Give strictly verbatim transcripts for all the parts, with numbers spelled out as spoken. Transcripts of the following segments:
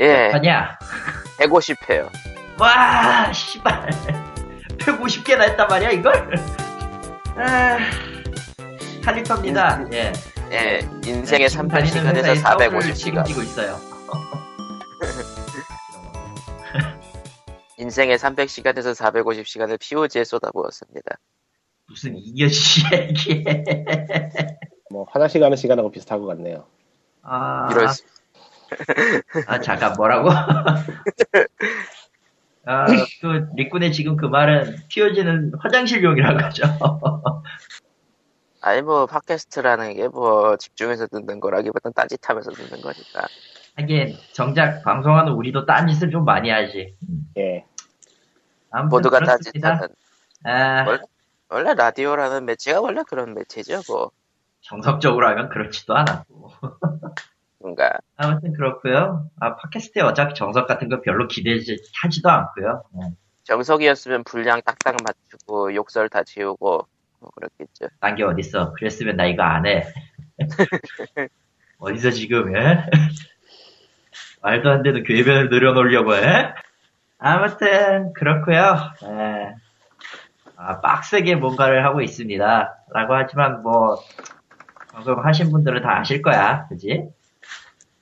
예. 아니야. 백오십 회요. 와, 씨발. 백오십 개나 했단 말이야, 이걸? 아, 칼리터입니다. 예. 예, 인생의 네, 삼십 시간에서 사백오십 시간. 지고 있어요. 인생의 삼백 시간에서 사백오십 시간을 피오지에 쏟아부었습니다. 무슨 이겨지야 이게. 뭐 화장실 가는 시간하고 비슷한 것 같네요. 아, 이럴 수... 아 잠깐 뭐라고? 아, 그 리꾼의 지금 그 말은 피오지는 화장실용이라고 하죠. 아니 뭐 팟캐스트라는 게 뭐 집중해서 듣는 거라기보단 딴짓하면서 듣는 거니까. 하긴 정작 방송하는 우리도 딴짓을 좀 많이 하지. 예. 모두가 딴짓하는. 아... 원래, 원래 라디오라는 매체가 원래 그런 매체죠. 뭐. 정석적으로 하면 그렇지도 않았고. 뭔가. 아무튼 그렇고요. 아 팟캐스트에 어차피 정석 같은 거 별로 기대하지도 않고요. 네. 정석이었으면 분량 딱딱 맞추고 욕설 다 지우고 뭐 그렇겠죠. 딴 게 어딨어. 그랬으면 나 이거 안 해. 어디서 지금 해? 말도 안 되는 괴변을 늘려놓으려고 해? 아무튼 그렇고요. 네. 아, 빡세게 뭔가를 하고 있습니다 라고 하지만 뭐 방금 하신 분들은 다 아실 거야. 그지?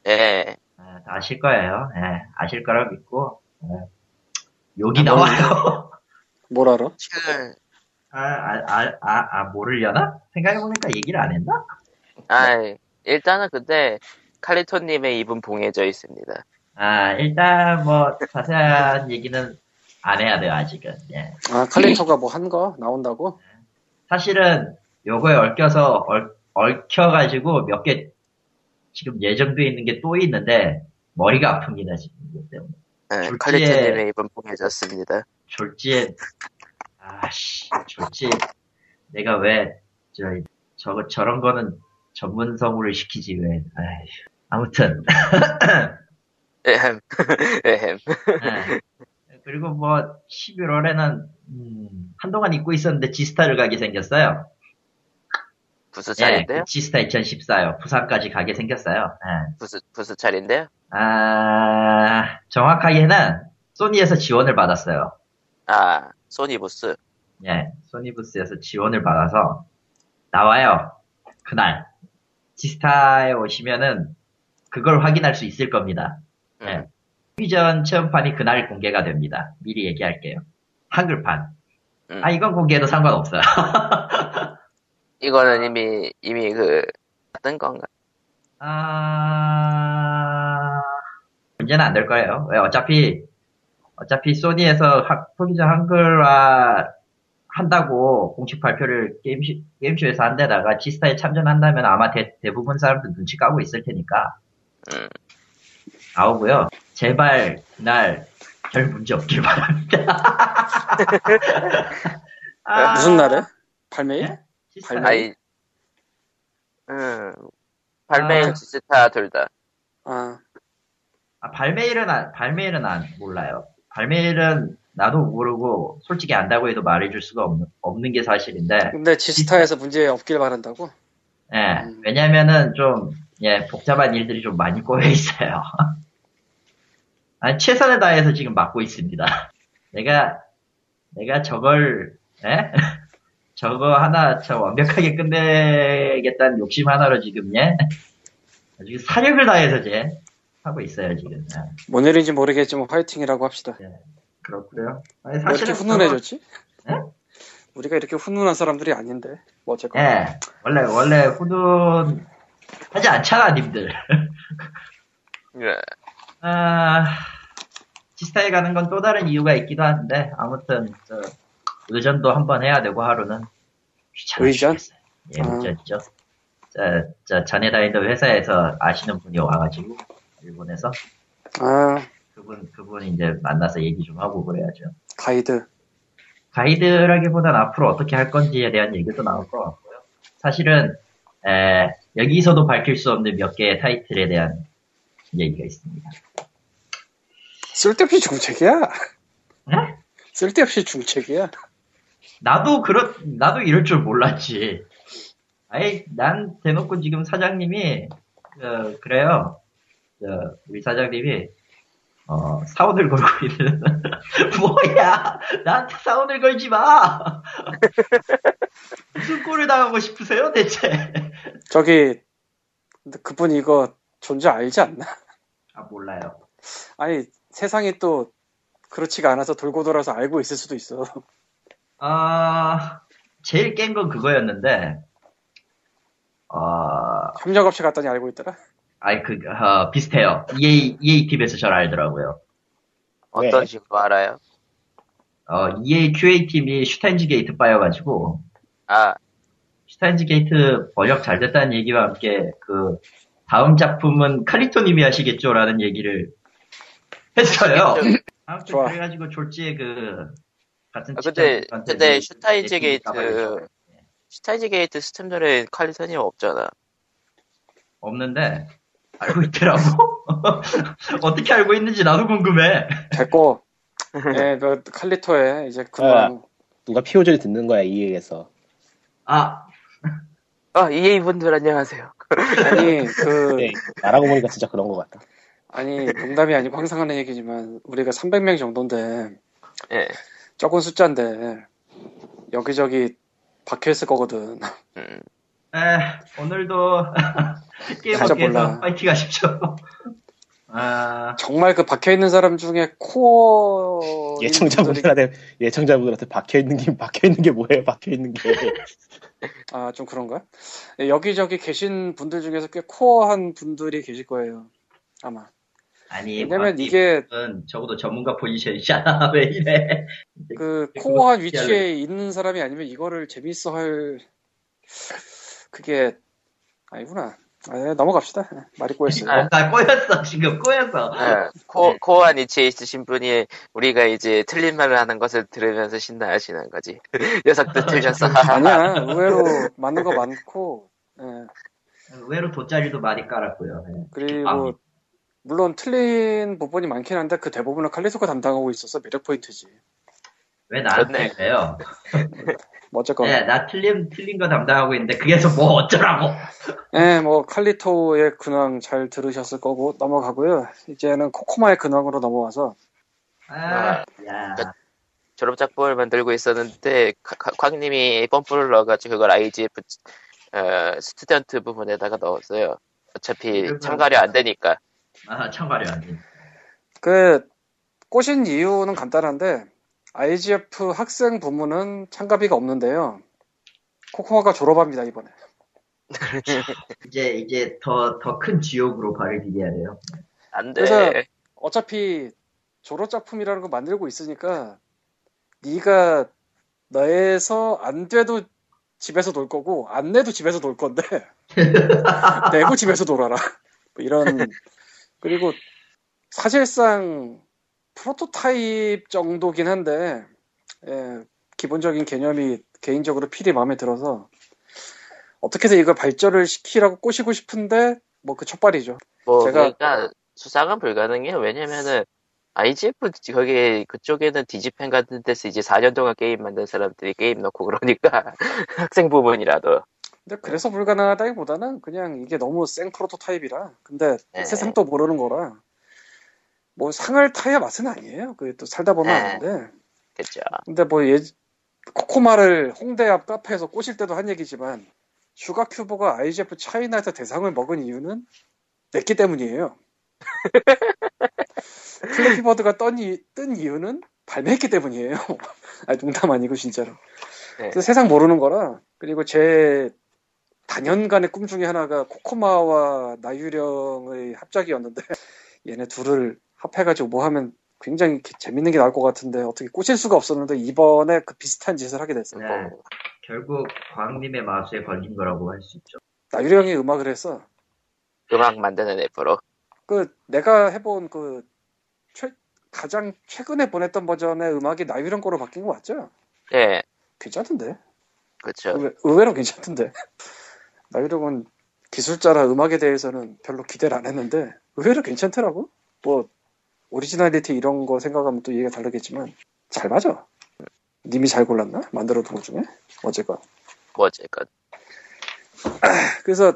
예. 아, 다 아실 거예요. 예, 아실 거라고 믿고. 예. 욕이 아, 나와요. 뭘 알아? 아, 아, 아, 아, 아 모르려나? 생각해보니까 얘기를 안 했나? 아, 네. 일단은 근데 칼리토님의 입은 봉해져 있습니다. 아, 일단 뭐 자세한 얘기는 안 해야 돼요, 아직은. 예. 아, 칼리토가 뭐 한 거 나온다고? 사실은 요거에 얽혀서 얼, 얽혀가지고 몇 개 지금 예정돼 있는 게 또 있는데 머리가 아픕니다, 지금 이것 때문에. 네, 칼리토님의 입은 봉해졌습니다. 졸지에 아씨, 졸지 내가 왜 저 저거 저런 거는 전문 성우를 시키지 왜? 아휴. 아무튼. 에헴. 에헴. 네. 그리고 뭐 십일월에는 음, 한동안 잊고 있었는데 지스타를 가게 생겼어요. 부스차인데요? 네, 지스타 이천십사요. 부산까지 가게 생겼어요. 네. 부스 부스차인데요? 아 정확하게는 소니에서 지원을 받았어요. 아 소니 부스. 네, 소니 부스에서 지원을 받아서 나와요. 그날. 지스타에 오시면은 그걸 확인할 수 있을 겁니다. 음. 네. 뮤비전 체험판이 그날 공개가 됩니다. 미리 얘기할게요. 한글판. 음. 아 이건 공개해도 상관없어요. 이거는 이미 이미 그 뜬 건가? 아 문제는 안 될 거예요. 왜 어차피 어차피 소니에서 하, 포기전 한글화 한다고 공식 발표를 게임쇼, 게임쇼에서 한 데다가 지스타에 참전한다면 아마 대, 대부분 사람들 눈치 까고 있을 테니까 음. 나오고요. 제발 날 별 문제 없길 바랍니다. 아, 무슨 날에? 발매일? 네? 발매일? 음, 발매일 아, 지스타 둘 다. 아. 아, 발매일은 안, 발매일은 안 몰라요. 발매일은 나도 모르고 솔직히 안다고 해도 말해줄 수가 없는, 없는 게 사실인데. 근데 지스타에서 문제 없길 바란다고? 예. 네, 음. 왜냐면은 좀, 예, 복잡한 일들이 좀 많이 꼬여 있어요. 아니, 최선을 다해서 지금 막고 있습니다. 내가, 내가 저걸, 예? 저거 하나, 저 완벽하게 끝내겠다는 욕심 하나로 지금, 예? 지금 사력을 다해서, 예? 하고 있어요, 지금. 뭔 일인지 모르겠지만 화이팅이라고 합시다. 예. 그렇고요. 아니, 사실은 왜 이렇게 훈훈해졌지? 네? 우리가 이렇게 훈훈한 사람들이 아닌데 뭐 어쨌건. 네. 원래 원래 훈훈하지 않잖아 님들. 네. 아 지스타에 가는 건 또 다른 이유가 있기도 한데 아무튼 저 의전도 한번 해야 되고 하루는 귀찮아 의전? 죽겠어요. 예, 아. 의전이죠. 자, 자 전에 다니던 회사에서 아시는 분이 와가지고 일본에서. 아. 그분, 그분 이제 만나서 얘기 좀 하고 그래야죠. 가이드. 가이드라기보단 앞으로 어떻게 할 건지에 대한 얘기도 나올 것 같고요. 사실은, 에, 여기서도 밝힐 수 없는 몇 개의 타이틀에 대한 얘기가 있습니다. 쓸데없이 중책이야. 네? 쓸데없이 중책이야. 나도 그렇, 나도 이럴 줄 몰랐지. 아이, 난 대놓고 지금 사장님이, 어, 그래요. 어, 우리 사장님이, 어, 사원을 걸고 있는. 뭐야! 나한테 사원을 걸지 마! 무슨 꼴을 당하고 싶으세요, 대체? 저기, 근데 그분 이거 존재 알지 않나? 아, 몰라요. 아니, 세상이 또 그렇지가 않아서 돌고 돌아서 알고 있을 수도 있어. 아, 제일 깬 건 그거였는데, 아. 협력 없이 갔더니 알고 있더라? 아니, 그, 어, 비슷해요. 이에이, 이에이 티비에서 저를 알더라고요. 어떤 네. 식으로 알아요? 어, 이에이 큐에이 팀이 슈타인즈 게이트 빠여가지고. 아. 슈타인즈 게이트 번역 잘 됐다는 얘기와 함께, 그, 다음 작품은 칼리토님이 하시겠죠? 라는 얘기를 했어요. 아무튼 좋아. 그래가지고 졸지에 그, 같은 아, 근데, 근데 슈타인즈 게이트, 슈타인즈 게이트 스팀들에 칼리토님 없잖아. 없는데 알고 있더라고. 어떻게 알고 있는지 나도 궁금해. 됐고, 예, 너 칼리토에 이제 그만. 아, 누가 피오지를 듣는 거야 이에이에서. 아, 아 이에이 분들 안녕하세요. 아니 그 네, 나라고 보니까 진짜 그런 것 같다. 아니 농담이 아니고 항상 하는 얘기지만 우리가 삼백 명 정도인데, 예, 적은 숫자인데 여기저기 박혀 있을 거거든. 음. 에, 오늘도 게임업계에서 파이팅 하십시오. 아... 정말 그 박혀있는 사람 중에 코어 예청자분들한테 예청자분들한테 박혀있는 게 박혀있는 게 뭐예요? 박혀있는 게 아, 좀 그런가? 여기저기 계신 분들 중에서 꽤 코어한 분들이 계실 거예요 아마. 아니 왜냐면 이게 적어도 전문가 포지션이잖아. 왜 이래? 그 코어한 위치에 있는 사람이 아니면 이거를 재밌어 할 그게 아니구나. 아, 넘어갑시다. 말이 꼬였어요. 아, 나 꼬였어. 지금 꼬였어. 아, 코, 코어한 위치에 있으신 분이 우리가 이제 틀린 말을 하는 것을 들으면서 신나하시는 거지. 녀석도 틀렸어. 아니야. 의외로 맞는 거 많고. 예. 의외로 돗자리도 많이 깔았고요. 예. 그리고 아. 물론 틀린 부분이 많긴 한데 그 대부분은 칼리소가 담당하고 있어서 매력 포인트지. 왜 나한테 그래요? 어쨌건. 네, 나 틀린, 틀린 거 담당하고 있는데, 그게서 뭐 어쩌라고! 네, 뭐, 칼리토의 근황 잘 들으셨을 거고, 넘어가고요. 이제는 코코마의 근황으로 넘어와서. 아, 야. 졸업작품을 만들고 있었는데, 광님이 펌프를 넣어가지고, 그걸 아이지에프, 어, 스튜던트 부분에다가 넣었어요. 어차피 참가료 안 되니까. 아, 참가료 안 되니까. 그, 꼬신 이유는 간단한데, 아이지에프 학생 부문은 참가비가 없는데요. 코코마가 졸업합니다 이번에. 이제 이제 더 더 큰 지옥으로 발을 디뎌야 돼요. 안 돼. 그래서 어차피 졸업 작품이라는 거 만들고 있으니까 네가 너에서 안 돼도 집에서 놀 거고 안 내도 집에서 놀 건데 내고 집에서 놀아라. 뭐 이런. 그리고 사실상 프로토타입 정도긴 한데, 예, 기본적인 개념이 개인적으로 필히 마음에 들어서, 어떻게 해서 이걸 발전을 시키라고 꼬시고 싶은데, 뭐 그 첫발이죠. 뭐, 제가, 그러니까 수상은 불가능해요. 왜냐면은, 아이지에프, 거기, 그쪽에는 디지펜 같은 데서 이제 사 년 동안 게임 만든 사람들이 게임 넣고 그러니까, 학생 부분이라도. 근데 그래서 불가능하다기 보다는 그냥 이게 너무 생 프로토타입이라. 근데 네. 세상 또 모르는 거라. 뭐 상을 타야 맛은 아니에요. 그게 또 살다 보면 아는데. 그렇죠. 근데 뭐 예, 코코마를 홍대 앞 카페에서 꼬실 때도 한 얘기지만 슈가 큐보가 아이지에프 차이나에서 대상을 먹은 이유는 냈기 때문이에요. 플래피버드가 뜬, 뜬 이유는 발매했기 때문이에요. 아니 농담 아니고 진짜로. 네. 그래서 세상 모르는 거라. 그리고 제 단연간의 꿈 중에 하나가 코코마와 나유령의 합작이었는데 얘네 둘을 합해가지고 뭐 하면 굉장히 재밌는 게 나올 것 같은데 어떻게 꽂힐 수가 없었는데 이번에 그 비슷한 짓을 하게 됐어요. 네, 결국 광님의 마수에 걸린 거라고 할 수 있죠. 나유리 형이 음악을 했어. 음악 만드는 앱으로. 그 내가 해본 그 최, 가장 최근에 보냈던 버전의 음악이 나유리 형 거로 바뀐 거 맞죠? 네. 괜찮던데. 그렇죠. 의외, 의외로 괜찮던데. 나유리 형은 기술자라 음악에 대해서는 별로 기대를 안 했는데 의외로 괜찮더라고. 뭐 오리지널리티 이런 거 생각하면 또 얘기가 다르겠지만 잘 맞아. 님이 잘 골랐나? 만들어둔 것 중에? 어쨌건 뭐 어쨌건 그래서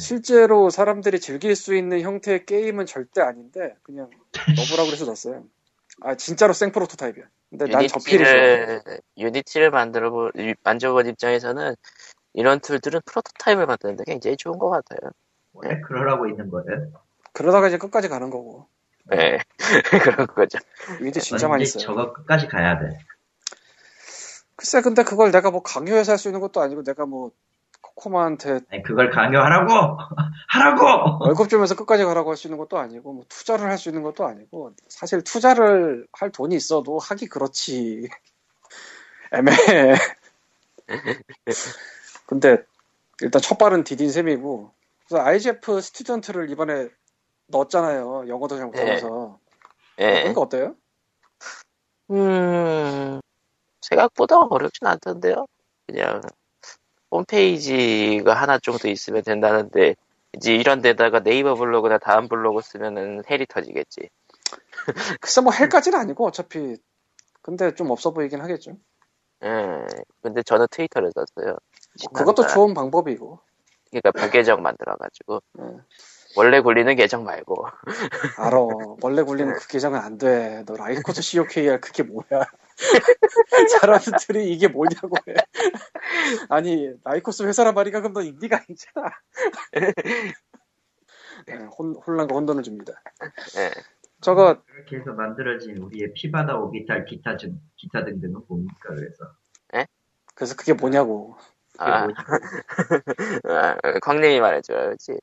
실제로 사람들이 즐길 수 있는 형태의 게임은 절대 아닌데 그냥 넣으라고 해서 넣었어요. 아 진짜로 생 프로토타입이야. 근데 난 저 필을 유니티를 만들어 만져본 입장에서는 이런 툴들은 프로토타입을 만드는 게 굉장히 좋은 것 같아요. 네, 그러라고 있는 거예요. 그러다가 이제 끝까지 가는 거고. 네, 그런 거죠. 이제 진짜 많이 써요. 저거 끝까지 가야 돼. 글쎄, 근데 그걸 내가 뭐 강요해서 할 수 있는 것도 아니고 내가 뭐 코코마한테 아니, 그걸 강요하라고 하라고 월급 주면서 끝까지 가라고 할 수 있는 것도 아니고 뭐 투자를 할 수 있는 것도 아니고 사실 투자를 할 돈이 있어도 하기 그렇지 애매해. 근데 일단 첫 발은 디딘 셈이고 그래서 아이지에프 스튜던트를 이번에 넣었잖아요. 영어도 잘 못하면서. 예. 그러니까 어때요? 음 생각보다 어렵진 않던데요. 그냥 홈페이지가 하나 정도 있으면 된다는데 이제 이런 데다가 네이버 블로그나 다음 블로그 쓰면은 헬이 터지겠지. 글쎄 뭐 헬까지는 아니고 어차피 근데 좀 없어 보이긴 하겠죠. 음 근데 저는 트위터를 썼어요. 뭐 그것도 좋은 방법이고. 그러니까 별계정 만들어가지고. 음. 원래 굴리는 계정 말고. 알아. 원래 굴리는 그 계정은 안 돼. 너 라이코트 씨오케이알 그게 뭐야. 사람들이 이게 뭐냐고 해. 아니 라이코스 회사란 말이가 그럼 넌 인디가 아니잖아. 네, 혼, 혼란과 혼돈을 줍니다. 네. 저거 이렇게 해서 만들어진 우리의 피바다 오기탈 기타, 중, 기타 등등은 뭡니까 그래서. 에? 그래서 그게 뭐냐고. 그게 아. 뭐냐고. 아, 광님이 말해줘야지.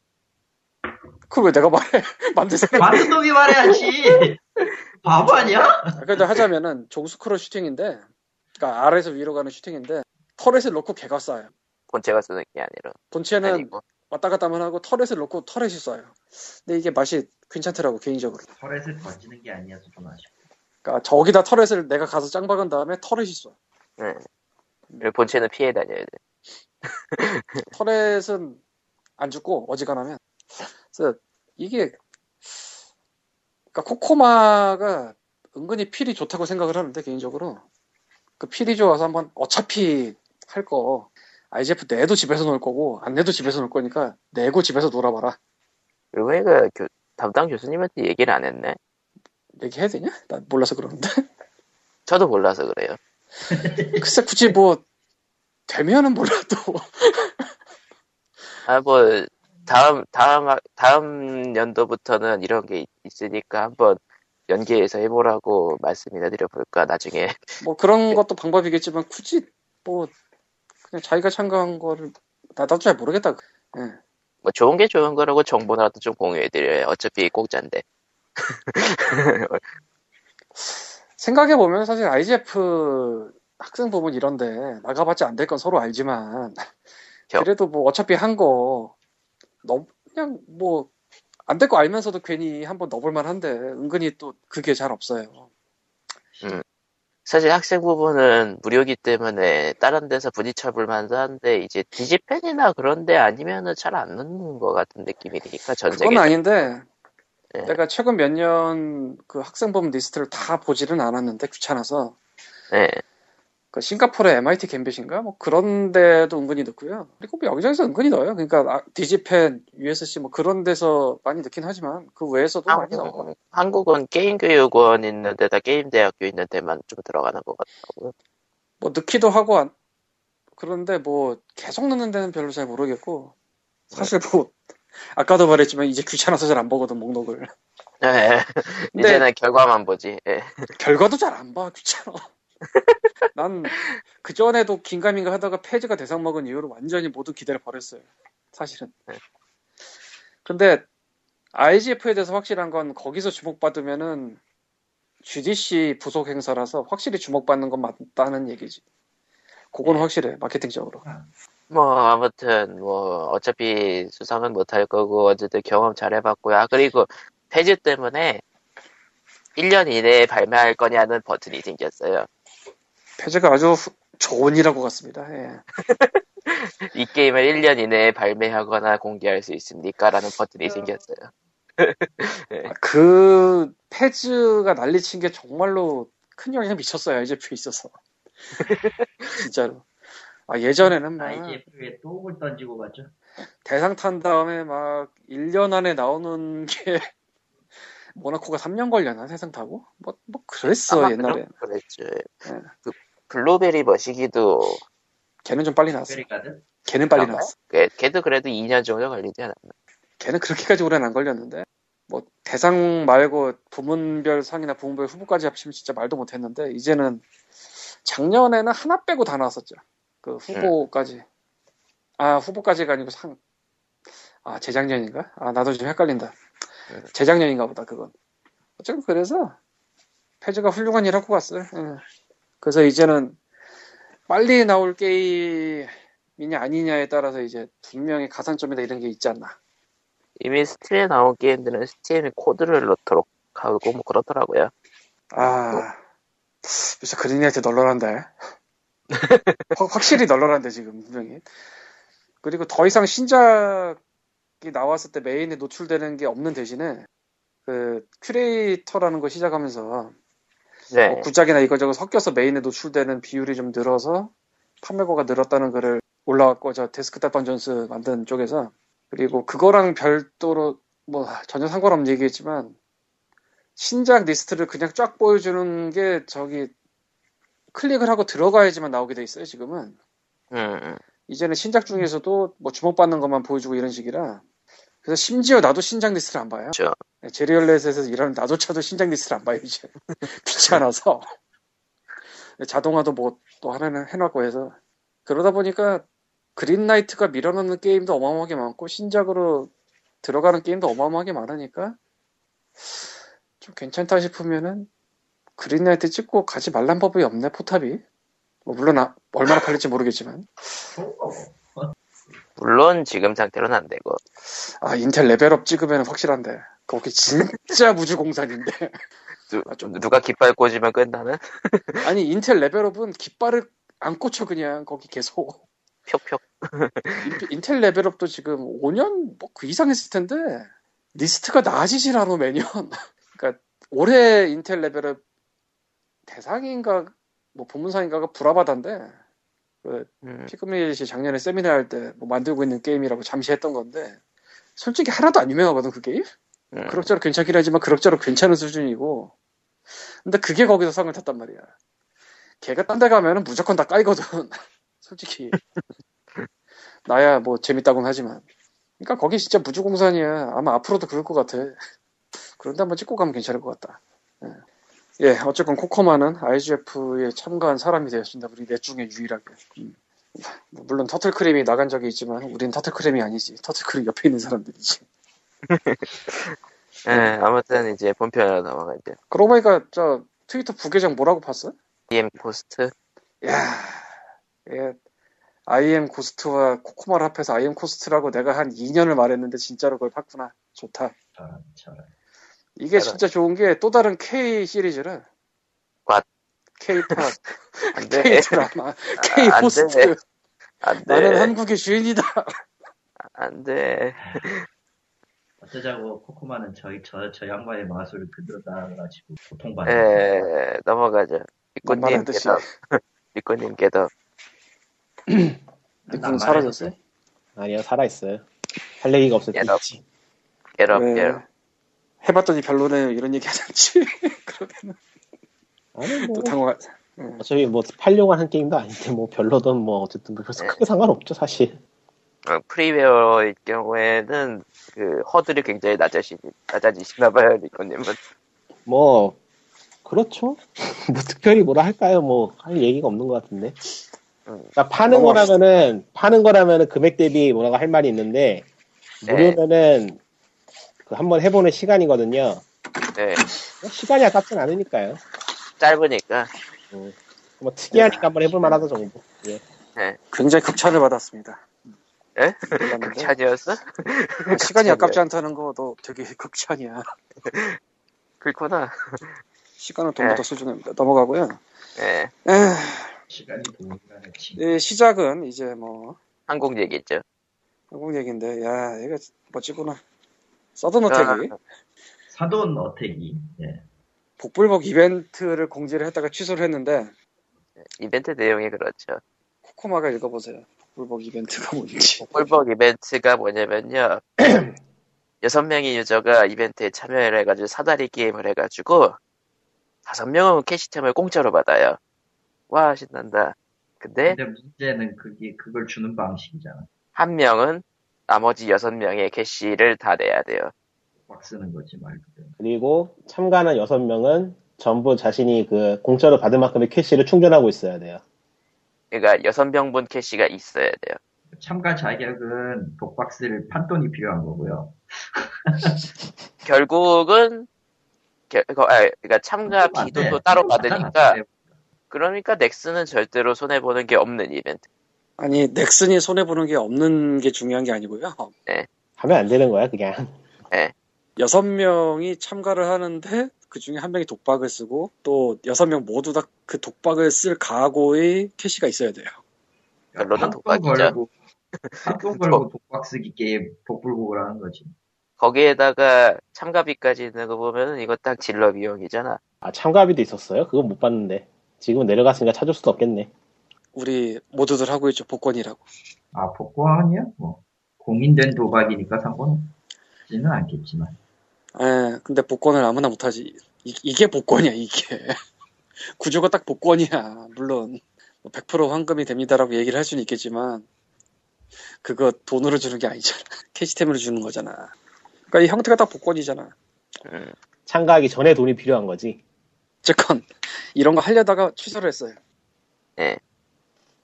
그걸 왜 내가 말해? 만든 놈이 말해야지. 바보 아니야? 그래도 하자면은 종스크롤 슈팅인데, 그러니까 아래에서 위로 가는 슈팅인데 터렛을 놓고 개가 쏴요. 본체가 쏘는 게 아니라. 본체는 아니고. 왔다 갔다만 하고 터렛을 놓고 터렛이 쏴요. 근데 이게 맛이 괜찮더라고 개인적으로. 터렛을 던지는 게 아니어서 좀 아쉽고. 그러니까 저기다 터렛을 내가 가서 짱 박은 다음에 터렛이 쏴. 네. 음. 본체는 피해 다녀야 돼. 터렛은 안 죽고 어지간하면. 그래서 이게 그러니까 코코마가 은근히 필이 좋다고 생각을 하는데 개인적으로 그 필이 좋아서 한번 어차피 할 거 아이지에프 내도 집에서 놀 거고 안 내도 집에서 놀 거니까 내고 집에서 놀아봐라. 그리고 얘가 교, 담당 교수님한테 얘기를 안 했네. 얘기해야 되냐? 난 몰라서 그러는데. 저도 몰라서 그래요. 글쎄 굳이 뭐 되면은 몰라도. 아 뭐. 다음 다음 다음 연도부터는 이런 게 있으니까 한번 연계해서 해보라고 말씀이나 드려볼까 나중에. 뭐 그런 것도 방법이겠지만 굳이 뭐 그냥 자기가 참가한 거를 나도 잘 모르겠다. 네. 뭐 좋은 게 좋은 거라고 정보라도 좀 공유해드려요. 어차피 공짜인데. 생각해 보면 사실 아이지에프 학생 부분 이런데 나가봤자 안 될 건 서로 알지만 그래도 뭐 어차피 한 거. 너, 그냥 뭐 안 될 거 알면서도 괜히 한번 넣어볼만 한데 은근히 또 그게 잘 없어요. 음. 사실 학생 부분은 무료기 때문에 다른 데서 부딪혀볼만도 한데 이제 디지펜이나 그런데 아니면은 잘 안 넣는 것 같은 느낌이 드니까 전쟁에. 그건 아닌데 네. 내가 최근 몇 년 그 학생 부분 리스트를 다 보지는 않았는데 귀찮아서 네. 그 싱가포르의 엠아이티 갬빗인가? 뭐 그런 데도 은근히 넣고요. 그리고 뭐 여기저기서 은근히 넣어요. 그러니까 디지펜, 유에스씨 뭐 그런 데서 많이 넣긴 하지만 그 외에서도 한국, 많이 넣어요. 한국은 게임교육원 있는 데다 게임대학교 있는 데만 좀 들어가는 것 같더라고요. 뭐 넣기도 하고 안... 그런데 뭐 계속 넣는 데는 별로 잘 모르겠고 사실 뭐 아까도 말했지만 이제 귀찮아서 잘 안 보거든 목록을. 네, 이제는 결과만 보지. 네. 결과도 잘 안 봐. 귀찮아. 난 그전에도 긴가민가 하다가 페즈가 대상 먹은 이후로 완전히 모든 기대를 버렸어요 사실은. 근데 아이지에프에 대해서 확실한 건 거기서 주목받으면은 지디씨 부속 행사라서 확실히 주목받는 건 맞다는 얘기지. 그건 확실해 마케팅적으로. 뭐 아무튼 뭐 어차피 수상은 못할 거고 어쨌든 경험 잘 해봤고요. 그리고 페즈 때문에 일 년 이내에 발매할 거냐는 버튼이 생겼어요. 페즈가 아주 조언이라고 같습니다. 예. 이 게임을 일 년 이내에 발매하거나 공개할 수 있습니까? 라는 버튼이 생겼어요. 예. 그 페즈가 난리친 게 정말로 큰 영향 미쳤어요. 아이지에프에 있어서. 진짜로. 아, 예전에는 막 아이지에프에 또 옥을 던지고 갔죠. 대상 탄 다음에 막 일 년 안에 나오는 게 모나코가 삼 년 걸려나 세상 타고? 뭐, 뭐 그랬어 옛날에. 그랬지. 네. 그 블루베리 머시기도 걔는 좀 빨리 나왔어. 걔는 빨리 그런가요? 나왔어. 걔, 걔도 그래도 이 년 정도 걸리지 않았나? 걔는 그렇게까지 오래는 안 걸렸는데 뭐 대상 말고 부문별 상이나 부문별 후보까지 합치면 진짜 말도 못했는데 이제는 작년에는 하나 빼고 다 나왔었죠. 그 후보까지. 음. 아 후보까지가 아니고 상. 아 재작년인가? 아 나도 좀 헷갈린다. 네. 재작년인가 보다 그건. 어쨌든 그래서 페즈가 훌륭한 일 하고 갔어요. 예. 그래서 이제는 빨리 나올 게임이냐 아니냐에 따라서 이제 분명히 가산점이다 이런 게 있지 않나. 이미 스팀에 나온 게임들은 스팀에 코드를 넣도록 하고 뭐 그렇더라고요. 아 그래서 그린라이트 널널한데. 확실히 널널한데 지금 분명히. 그리고 더 이상 신작이 나왔을 때 메인에 노출되는 게 없는 대신에 그 큐레이터라는 거 시작하면서 네. 뭐 구작이나 이것저것 섞여서 메인에 노출되는 비율이 좀 늘어서 판매고가 늘었다는 글을 올라왔고 저 데스크탑 던전스 만든 쪽에서 그리고 그거랑 별도로 뭐 전혀 상관없는 얘기겠지만 신작 리스트를 그냥 쫙 보여주는 게 저기 클릭을 하고 들어가야지만 나오게 돼 있어요 지금은. 음. 이제는 신작 중에서도 뭐 주목받는 것만 보여주고 이런 식이라 그래서 심지어 나도 신작 리스트를 안 봐요. 그렇죠. 제리얼렛에서 일하는 나조차도 신작 리스트를 안 봐요 이제. 귀찮아서 자동화도 뭐 또 하나는 해놨고 해서 그러다 보니까 그린라이트가 밀어넣는 게임도 어마어마하게 많고 신작으로 들어가는 게임도 어마어마하게 많으니까 좀 괜찮다 싶으면은 그린라이트 찍고 가지 말란 법이 없네 포탑이. 뭐 물론 아, 얼마나 팔릴지 모르겠지만 물론 지금 상태로는 안 되고 아 인텔 레벨업 찍으면 확실한데 그게 진짜 무주공산인데 누, 아, 좀... 누가 깃발 꽂으면 끝나는? 아니 인텔 레벨업은 깃발을 안 꽂혀 그냥 거기 계속 펴펴 인, 인텔 레벨업도 지금 오 년 뭐 그 이상 했을 텐데 리스트가 나아지질 않아 매년. 그러니까 올해 인텔 레벨업 대상인가 뭐 본문상인가가 브라바다인데 그 음. 피크미닛이 작년에 세미나 할 때 뭐 만들고 있는 게임이라고 잠시 했던 건데 솔직히 하나도 안 유명하거든 그 게임. 음. 그럭저럭 괜찮긴 하지만 그럭저럭 괜찮은 수준이고 근데 그게 거기서 상을 탔단 말이야. 걔가 딴 데 가면은 무조건 다 까이거든 솔직히. 나야 뭐 재밌다고는 하지만 그러니까 거기 진짜 무주공산이야. 아마 앞으로도 그럴 것 같아. 그런데 한번 찍고 가면 괜찮을 것 같다. 예. 예, 어쨌건 코코마는 아이지에프에 참가한 사람이 되었습니다. 우리 넷 중에 유일하게. 음. 물론 터틀크림이 나간 적이 있지만 우린 터틀크림이 아니지. 터틀크림 옆에 있는 사람들이지. 예, 아무튼 이제 본편으로 넘어갈 때. 그러고 보니까 저 트위터 부계정 뭐라고 봤어? 아이엠코스트. 야, 예, 아이엠코스트와 코코마를 합해서 아이엠코스트라고 내가 한 이 년을 말했는데 진짜로 그걸 팠구나. 좋다. 아, 참. 이게 잘하네. 진짜 좋은 게 또 다른 K 시리즈를 What? K-팝, K-드라마, K-호스트 안 돼. 나는 한국의 주인이다. 안 돼. 어쩌자고 코코마는 저희 저, 저 양반의 마술을 그대로 따라가지고 고통받아. 에 넘어가죠. 리코님 깨덕. 리코님 깨덕. 리코는 사라졌어요? 아니요 살아있어요. 할 얘기가 없을 때 있지. 깨덕 깨덕. 해봤더니 별로네요. 이런 얘기 하지. 그러면 아니 뭐 당황. 응. 어차피 뭐 팔려고 하는 게임도 아닌데 뭐 별로든 뭐 어쨌든 그래서 네. 크게 상관없죠 사실. 어, 프리웨어일 경우에는 그 허들이 굉장히 낮아지 낮아지시나봐요 리코님은. 뭐 그렇죠. 뭐 특별히 뭐라 할까요? 뭐 할 얘기가 없는 것 같은데. 응. 그러니까 파는 거라면은 파는 거라면은 금액 대비 뭐라고 할 말이 있는데 네. 무료면은. 한번 해보는 시간이거든요. 네. 시간이 아깝진 않으니까요. 짧으니까. 음. 뭐 특이하니까 네. 한번 해볼 만하다 정도. 예. 네. 굉장히 극찬을 받았습니다. 예? 극찬이었어? 시간이 아깝지 않다는 거도 되게 극찬이야. 그렇구나. 시간은 돈보다 소중합니다. 넘어가고요. 네. 에이. 시간이 돈보다는 네, 시작은 이제 뭐 한국 얘기죠. 한국 얘기인데, 야, 이거 멋지구나. 서든어택이 서든어택이 예. 복불복 이벤트를 공지를 했다가 취소를 했는데 이벤트 내용이 그렇죠. 코코마가 읽어보세요. 복불복 이벤트가 뭔지. 복불복 이벤트가 뭐냐면요 여섯 명의 유저가 이벤트에 참여를 해가지고 사다리 게임을 해가지고 다섯 명은 캐시템을 공짜로 받아요. 와, 신난다. 근데, 근데 문제는 그게, 그걸 주는 방식이잖아. 한 명은 나머지 여섯 명의 캐시를 다 내야 돼요. 막 쓰는 거지, 말 그대로. 그리고 참가하는 여섯 명은 전부 자신이 그 공짜로 받은 만큼의 캐시를 충전하고 있어야 돼요. 그러니까 여섯 명분 캐시가 있어야 돼요. 참가 자격은 독박스를 판돈이 필요한 거고요. 결국은 겨, 아, 그러니까 참가 비도도 따로 받으니까 그러니까 넥슨은 절대로 손해보는 게 없는 이벤트. 아니 넥슨이 손해보는 게 없는 게 중요한 게 아니고요. 네. 하면 안 되는 거야 그냥. 네. 여섯 명이 참가를 하는데 그 중에 한 명이 독박을 쓰고 또 여섯 명 모두 다 그 독박을 쓸 각오의 캐시가 있어야 돼요. 별로는 독박이죠. 한돈 걸고 독박 쓰기 게임 복불복을 하는 거지. 거기에다가 참가비까지 있는 거 보면은 이거 딱 질러 비용이잖아. 아 참가비도 있었어요? 그건 못 봤는데. 지금 내려갔으니까 찾을 수도 없겠네. 우리 모두들 하고 있죠. 복권이라고. 아 복권이야? 뭐 공인된 도박이니까 상관없지는 않겠지만. 에 근데 복권을 아무나 못하지. 이, 이게 복권이야 이게. 구조가 딱 복권이야. 물론 백 퍼센트 환급이 됩니다라고 얘기를 할 수는 있겠지만 그거 돈으로 주는 게 아니잖아. 캐시템으로 주는 거잖아. 그러니까 이 형태가 딱 복권이잖아. 음. 참가하기 전에 돈이 필요한 거지. 어쨌건 이런 거 하려다가 취소를 했어요. 네.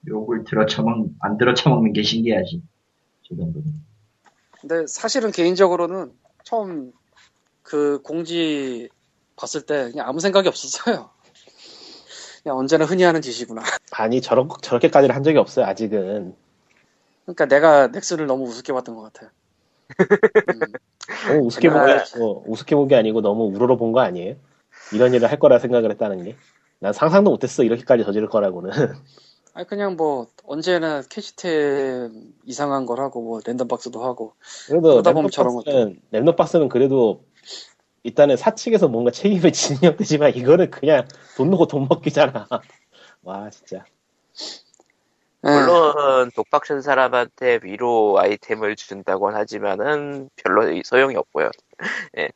욕을 들어쳐먹 안 들어쳐먹는 게 신기하지. 저 정도는. 근데 사실은 개인적으로는 처음 그 공지 봤을 때 그냥 아무 생각이 없었어요. 그냥 언제나 흔히 하는 짓이구나. 아니 저런 저렇게까지는 한 적이 없어요 아직은. 그러니까 내가 넥슨을 너무 우습게 봤던 것 같아요. 음. 너무 우습게 그날... 보고, 우습게 본 게 아니고 너무 우러러 본 거 아니에요? 이런 일을 할 거라 생각을 했다는 게. 난 상상도 못했어 이렇게까지 저지를 거라고는. 아니 그냥 뭐 언제나 캐시템 이상한 걸 하고 뭐 랜덤박스도 하고. 그래도 랜덤박스는 랜덤박스는 그래도 일단은 사측에서 뭔가 책임을 지는 형태지만 이거는 그냥 돈 넣고 돈 먹기잖아. 와 진짜. 물론 독박 쓴 사람한테 위로 아이템을 준다곤 하지만은 별로 소용이 없고요. 예.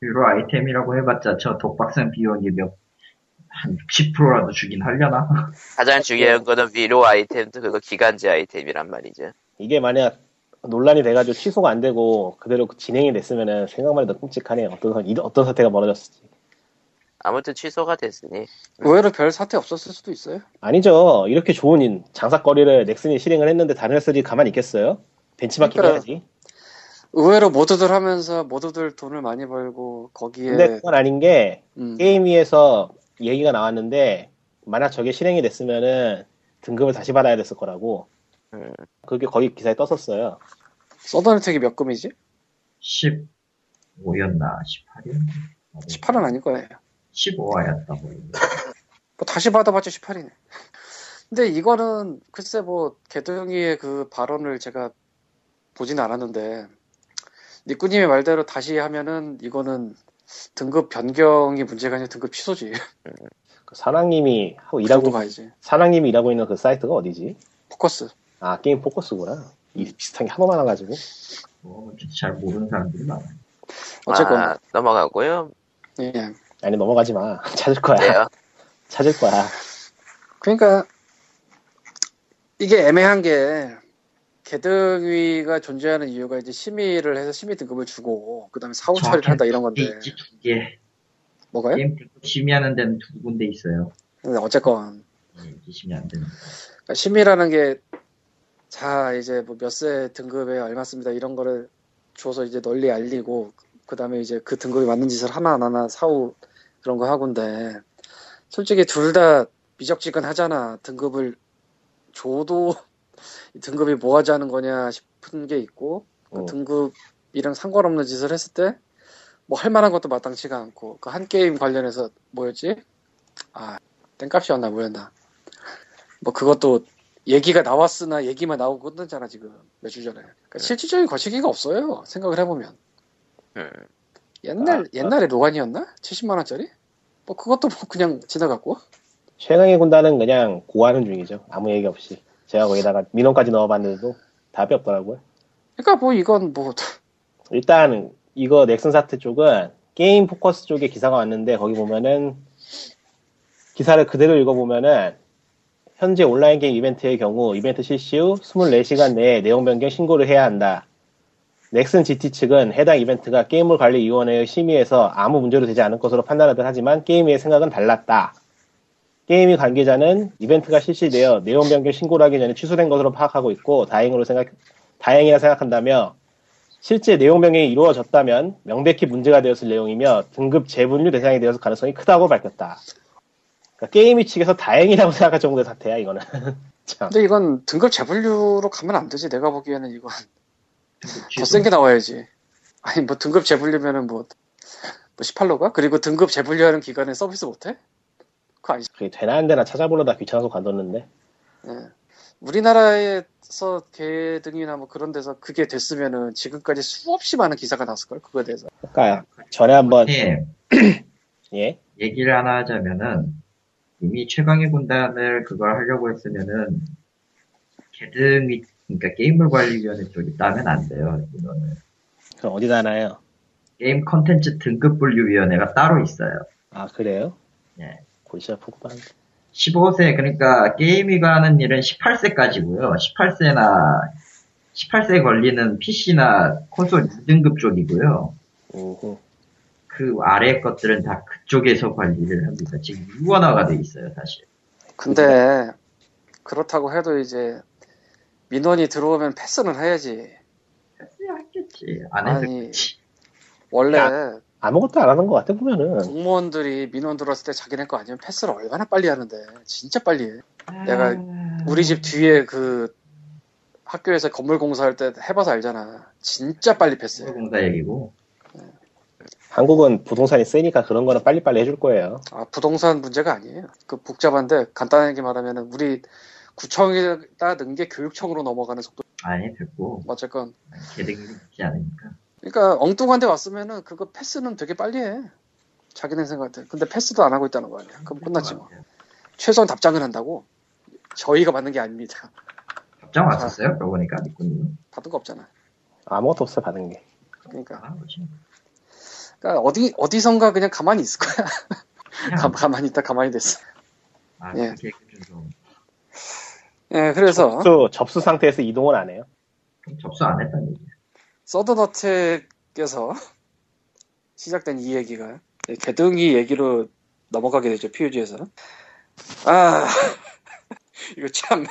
위로 아이템이라고 해봤자 저 독박 쓴 비용이 몇 한 십 퍼센트라도 주긴 하려나? 가장 중요한 거는 위로 아이템도 그거 기간제 아이템이란 말이죠. 이게 만약 논란이 돼가지고 취소가 안 되고 그대로 진행이 됐으면은 생각만 해도 끔찍하네요. 어떤 어떤 사태가 벌어졌을지. 아무튼 취소가 됐으니. 의외로 별 사태 없었을 수도 있어요? 아니죠. 이렇게 좋은 장사거리를 넥슨이 실행을 했는데 다른 회사들이 가만히 있겠어요? 벤치마킹 그러니까, 해야지. 의외로 모두들 하면서 모두들 돈을 많이 벌고 거기에. 근데 그건 아닌 게 음. 게임위에서 얘기가 나왔는데 만약 저게 실행이 됐으면은 등급을 다시 받아야 됐을 거라고. 음. 그게 거의 기사에 떴었어요. 서든어택이 몇 금이지? 십오였나 십팔이었나? 십팔은 아닐 거예요. 십오화였다고. 뭐 다시 받아봤자 십팔이네. 근데 이거는 글쎄 뭐 개동이의 그 발언을 제가 보진 않았는데 니꾸님의 말대로 다시 하면은 이거는 등급 변경이 문제가 아니라 등급 취소지. 그 사랑님이 하고 그 일하고 가야지. 사랑님이 일하고 있는 그 사이트가 어디지? 포커스. 아 게임 포커스구나. 이 비슷한 게 하나 많아가지고. 어, 잘 모르는 사람들이 많아. 어쨌건 아, 넘어가고요. 예. 아니 넘어가지 마. 찾을 거야. 왜요? 찾을 거야. 그러니까 이게 애매한 게 개등위가 존재하는 이유가 이제 심의를 해서 심의 등급을 주고 그다음에 사후 처리를 한다 이런 건데. 두 개. 뭐가요? 게임 등급 심의하는 데는 두 군데 있어요. 근데 어쨌건 네, 심의 안 되는. 그러니까 심의라는 게 자 이제 뭐 몇 세 등급에 얼마 씁니다 이런 거를 줘서 이제 널리 알리고 그다음에 이제 그 등급이 맞는 짓을 하나 하나 사후 그런 거 하고인데 솔직히 둘 다 미적지근하잖아. 등급을 줘도 등급이 뭐 하자는 거냐 싶은 게 있고 그 등급이랑 상관없는 짓을 했을 때 뭐 할 만한 것도 마땅치가 않고 그 한 게임 관련해서 뭐였지? 아 땡값이었나 뭐였나 뭐 그것도 얘기가 나왔으나 얘기만 나오고 끝났잖아 지금 몇 주 전에. 그러니까 실질적인 거시기가 없어요 생각을 해보면. 네. 옛날, 아, 옛날에 아, 로간이었나? 칠십만 원짜리? 뭐 그것도 뭐 그냥 지나갔고. 최강의 군단은 그냥 고하는 중이죠. 아무 얘기 없이. 제가 거기다가 민원까지 넣어봤는데도 답이 없더라고요. 그러니까 뭐 이건 뭐 일단 이거 넥슨 사태 쪽은 게임 포커스 쪽에 기사가 왔는데 거기 보면은 기사를 그대로 읽어보면은 현재 온라인 게임 이벤트의 경우 이벤트 실시 후 이십사 시간 내에 내용 변경 신고를 해야 한다. 넥슨 지티 측은 해당 이벤트가 게임물관리위원회의 심의에서 아무 문제로 되지 않을 것으로 판단하듯 하지만 게임의 생각은 달랐다. 게임의 관계자는 이벤트가 실시되어 내용 변경 신고를 하기 전에 취소된 것으로 파악하고 있고 다행으로 생각, 다행이라 생각한다며 실제 내용 변경이 이루어졌다면 명백히 문제가 되었을 내용이며 등급 재분류 대상이 되었을 가능성이 크다고 밝혔다. 그러니까 게임이 측에서 다행이라고 생각할 정도의 사태야 이거는. 참. 근데 이건 등급 재분류로 가면 안 되지. 내가 보기에는 이건 더 센 게 나와야지. 아니 뭐 등급 재분류면은 뭐, 뭐 십팔로가? 그리고 등급 재분류하는 기간에 서비스 못해? 그거 아니지. 그게 되나 안 되나 찾아보려다 귀찮아서 관뒀는데. 네. 우리나라에서 개 등이나 뭐 그런 데서 그게 됐으면은 지금까지 수없이 많은 기사가 났을걸, 그거에 대해서. 그러니까 전에 한번 예 얘기를 하나 하자면은 이미 최강의 군단을 그걸 하려고 했으면은 개등이 그러니까 게임물관리위원회 쪽이 따면 안 돼요 이거는. 그럼 어디다 하나요? 게임 컨텐츠 등급분류위원회가 따로 있어요. 아 그래요? 네. 골치 아프구만. 십오 세, 그러니까, 게임이가 하는 일은 십팔 세까지고요. 십팔 세나, 십팔 세 걸리는 피씨나 콘솔 이 등급 쪽이고요. 오호. 그 아래 것들은 다 그쪽에서 관리를 합니다. 지금 유언화가 돼 있어요, 사실. 근데, 그렇다고 해도 이제, 민원이 들어오면 패스는 해야지. 패스야 했겠지. 안 했겠지. 원래, 야. 아무것도 안 하는 것 같아, 보면은. 공무원들이 민원 들어왔을 때 자기네 거 아니면 패스를 얼마나 빨리 하는데. 진짜 빨리 해. 아... 내가 우리 집 뒤에 그 학교에서 건물 공사할 때 해봐서 알잖아. 진짜 빨리 패스해. 건물 공사 얘기고. 네. 한국은 부동산이 세니까 그런 거는 빨리빨리 해줄 거예요. 아, 부동산 문제가 아니에요. 그 복잡한데 간단하게 말하면은 우리 구청에다 넣은 게 교육청으로 넘어가는 속도. 아니, 됐고. 어쨌건. 개등이 있지 않으니까. 그러니까 엉뚱한 데 왔으면은 그거 패스는 되게 빨리 해. 자기네 생각한테. 근데 패스도 안 하고 있다는 거 아니야. 그럼 끝났지 뭐. 최소한 답장을 한다고. 저희가 받는 게 아닙니다. 답장 왔었어요? 그러고 보니까 니꾸님 받은 거 없잖아. 아무것도 없어 받은 게. 그러니까. 아, 그러니까 어디 어디선가 그냥 가만히 있을 거야. 가, 가만히 있다 가만히 됐어. 아, 예. 좀... 예, 그래서 접수, 접수 상태에서 이동을 안 해요. 접수 안 했다는 얘기. 서든어택에서 시작된 이 얘기가 개등이 얘기로 넘어가게 되죠. 피유지에서. 아 이거 참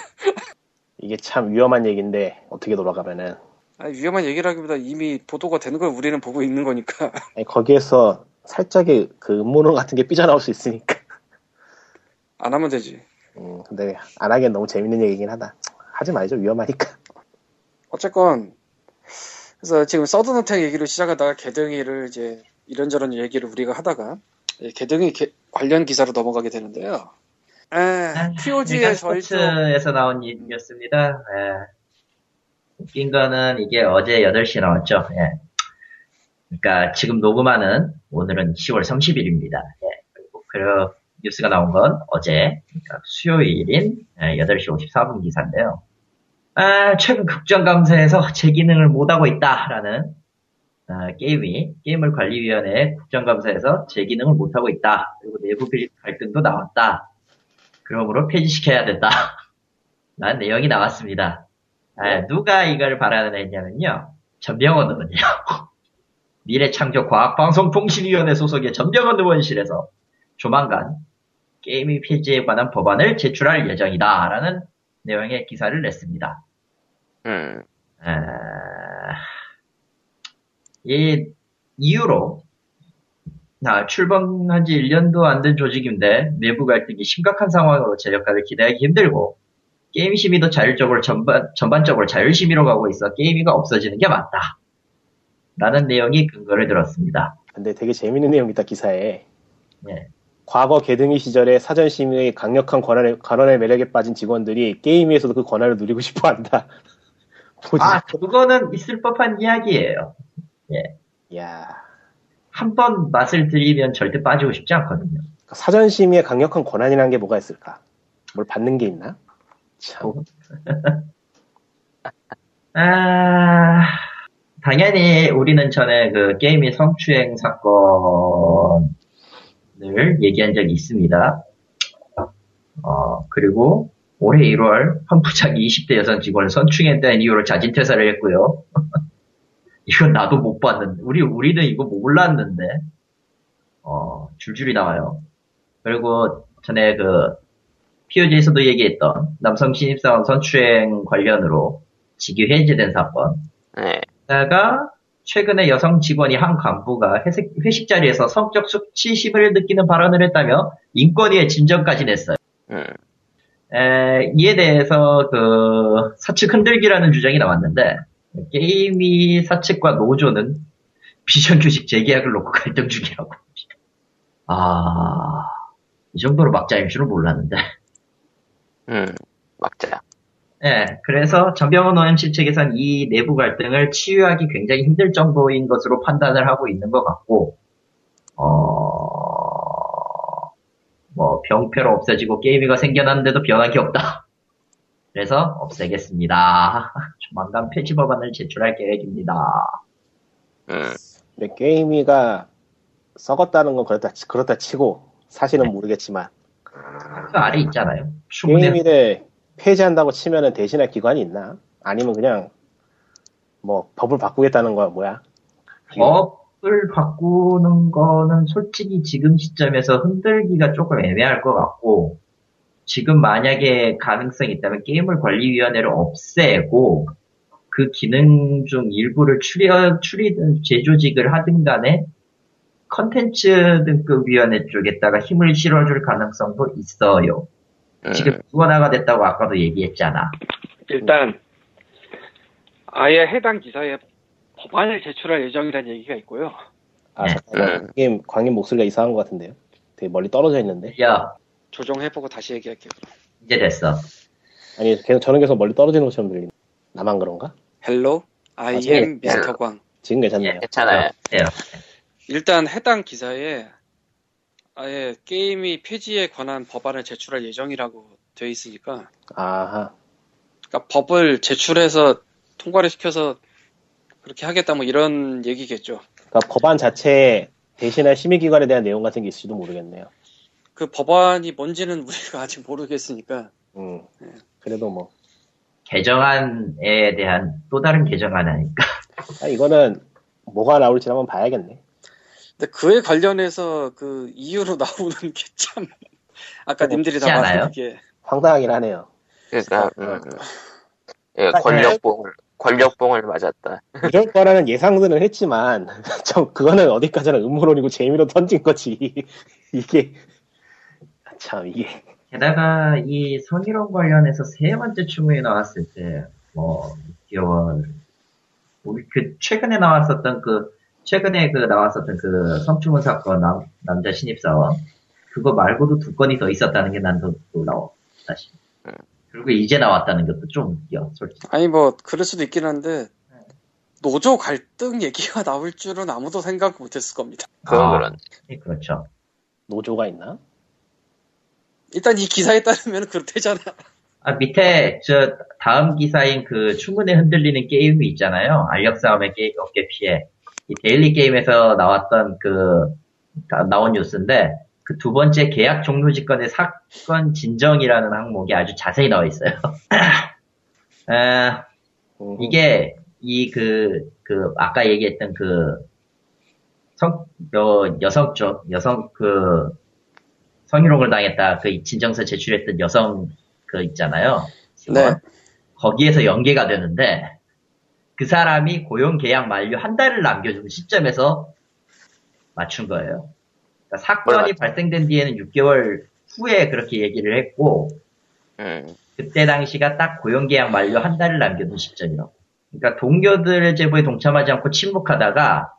이게 참 위험한 얘기인데 어떻게 돌아가면은 아니, 위험한 얘기라기보다 이미 보도가 되는 걸 우리는 보고 있는 거니까. 아니, 거기에서 살짝의 그 음모론 같은 게 삐져나올 수 있으니까 안 하면 되지. 음, 근데 안 하기엔 너무 재밌는 얘기긴 하다. 하지 말죠. 위험하니까. 어쨌건 그래서 지금 서든어택 얘기를 시작하다가 개등이를 이제 이런저런 얘기를 우리가 하다가 개등이 개, 관련 기사로 넘어가게 되는데요. 에, 아, 피오지의 저희에서 나온 얘기였습니다. 에. 웃긴 거는 이게 어제 여덟 시에 나왔죠. 예. 그러니까 지금 녹음하는 오늘은 시월 삼십일입니다. 예. 그리고 그 뉴스가 나온 건 어제 그러니까 수요일인 여덟 시 오십사 분 기사인데요. 아, 최근 국정감사에서 제 기능을 못하고 있다라는 아, 게임이 게임물관리위원회 국정감사에서 제 기능을 못하고 있다. 그리고 내부 갈등도 나왔다. 그러므로 폐지시켜야 된다. 라는 내용이 나왔습니다. 아, 누가 이걸 발언했냐면요. 전병원 의원이요. 미래창조과학방송통신위원회 소속의 전병원 의원실에서 조만간 게임의 폐지에 관한 법안을 제출할 예정이다. 라는 내용의 기사를 냈습니다. 음. 아... 이 이유로 아, 출범한 지 일 년도 안 된 조직인데 내부 갈등이 심각한 상황으로 제 역할을 기대하기 힘들고 게임 심의도 자율적으로 전반, 전반적으로 자율 심의로 가고 있어 게임이가 없어지는 게 맞다. 라는 내용이 근거를 들었습니다. 근데 되게 재밌는 내용이다 기사에. 네. 과거 개등이 시절에 사전심의의 강력한 권한의, 권한의 매력에 빠진 직원들이 게임에서도 그 권한을 누리고 싶어 한다. 아, 그거는 있을 법한 이야기예요. 예. 야. 한 번 맛을 들이면 절대 빠지고 싶지 않거든요. 사전심의의 강력한 권한이라는 게 뭐가 있을까? 뭘 받는 게 있나? 참. 아, 당연히 우리는 전에 그 게임의 성추행 사건을 얘기한 적이 있습니다. 어, 그리고 올해 일월 헌부장이 이십 대 여성 직원을 성추행했다는 이유로 자진 퇴사를 했고요. 이건 나도 못 봤는데, 우리, 우리는 이거 몰랐는데, 어, 줄줄이 나와요. 그리고 전에 그, 피오지에서도 얘기했던 남성 신입사원 성추행 관련으로 직위 해제된 사건. 네. 다가 최근에 여성 직원이 한 간부가 회식, 회식 자리에서 성적 수치심을 느끼는 발언을 했다며 인권위에 진정까지 냈어요. 음. 에, 이에 대해서 그 사측 흔들기라는 주장이 나왔는데, 게임이 사측과 노조는 비정규직 재계약을 놓고 갈등 중이라고 합니다. 아, 이 정도로 막자인 줄은 몰랐는데. 음, 막자야. 예, 그래서 전병원 오엠씨 측에선 이 내부 갈등을 치유하기 굉장히 힘들 정도인 것으로 판단을 하고 있는 것 같고, 어, 뭐, 병폐로 없어지고 게임이가 생겨났는데도 변한 게 없다. 그래서 없애겠습니다. 조만간 폐지 법안을 제출할 계획입니다. 음. 근데 게임이가 썩었다는 건 그렇다, 그렇다 치고, 사실은 모르겠지만. 그 아래 있잖아요. 게임이를 폐지한다고 치면은 대신할 기관이 있나? 아니면 그냥 뭐 법을 바꾸겠다는 거야 뭐야? 법을 바꾸는 거는 솔직히 지금 시점에서 흔들기가 조금 애매할 것 같고, 지금 만약에 가능성이 있다면 게임물관리위원회를 없애고 그 기능 중 일부를 추려 추리든 재조직을 하든 간에 컨텐츠 등급 위원회 쪽에다가 힘을 실어줄 가능성도 있어요. 음. 지금 후원화가 됐다고 아까도 얘기했잖아. 일단 아예 해당 기사에 법안을 제출할 예정이라는 얘기가 있고요. 아, 잠깐만. 음. 광님 목소리가 이상한 것 같은데요? 되게 멀리 떨어져 있는데. 야. 조정해보고 다시 얘기할게요. 이제 됐어. 아니, 계속 저는 계속 멀리 떨어지는 것처럼 들리는데. 나만 그런가? 헬로? I 아, am 미스터 광. 지금 괜찮네요. 예, 괜찮아요. 예. 일단 해당 기사에 아예 게임이 폐지에 관한 법안을 제출할 예정이라고 되어 있으니까. 아하. 그러니까 법을 제출해서 통과를 시켜서 그렇게 하겠다 뭐 이런 얘기겠죠. 그러니까 법안 자체에 대신할 심의기관에 대한 내용 같은 게 있을지도 모르겠네요. 그 법안이 뭔지는 우리가 아직 모르겠으니까. 음. 네. 그래도 뭐 개정안에 대한 또 다른 개정안 아닐까. 아, 이거는 뭐가 나올지 한번 봐야겠네. 근데 그에 관련해서 그 이유로 나오는 게 참 아까 님들이 다 말한 게 황당하긴 하네요. 그러니까, 음. 예, 권력봉을 권력봉을 맞았다. 이럴 거라는 예상들은 했지만 참 그거는 어디까지나 음모론이고 재미로 던진 거지. 이게 참 이게. 게다가 이 성희롱 관련해서 세 번째 충분히 나왔을 때 뭐 육 개월 우리 그 최근에 나왔었던 그. 최근에 그 나왔었던 그 성추문 사건 남, 남자 신입사원 그거 말고도 두 건이 더 있었다는 게 난 더 놀라워 사실. 응. 그리고 이제 나왔다는 것도 좀 웃겨 솔직히. 아니 뭐 그럴 수도 있긴 한데 노조 갈등 얘기가 나올 줄은 아무도 생각 못했을 겁니다. 그건 그런. 아, 그렇죠. 노조가 있나? 일단 이 기사에 따르면 그렇대잖아. 아, 밑에, 저, 다음 기사인 그 충분히 흔들리는 게임이 있잖아요. 알력싸움의 게임, 어깨 피해. 이 데일리 게임에서 나왔던 그, 나온 뉴스인데, 그 두 번째 계약 종료 직권의 사건 진정이라는 항목이 아주 자세히 나와 있어요. 아, 이게, 이 그, 그, 아까 얘기했던 그, 성, 여, 여성 쪽, 여성 그, 성희롱을 당했다, 그 진정서 제출했던 여성, 그 있잖아요. 네. 거기에서 연계가 되는데, 그 사람이 고용 계약 만료 한 달을 남겨준 시점에서 맞춘 거예요. 그러니까 사건이 발생된 뒤에는 육 개월 후에 그렇게 얘기를 했고, 음. 그때 당시가 딱 고용 계약 만료 한 달을 남겨둔 시점이라고. 그러니까 동료들의 제보에 동참하지 않고 침묵하다가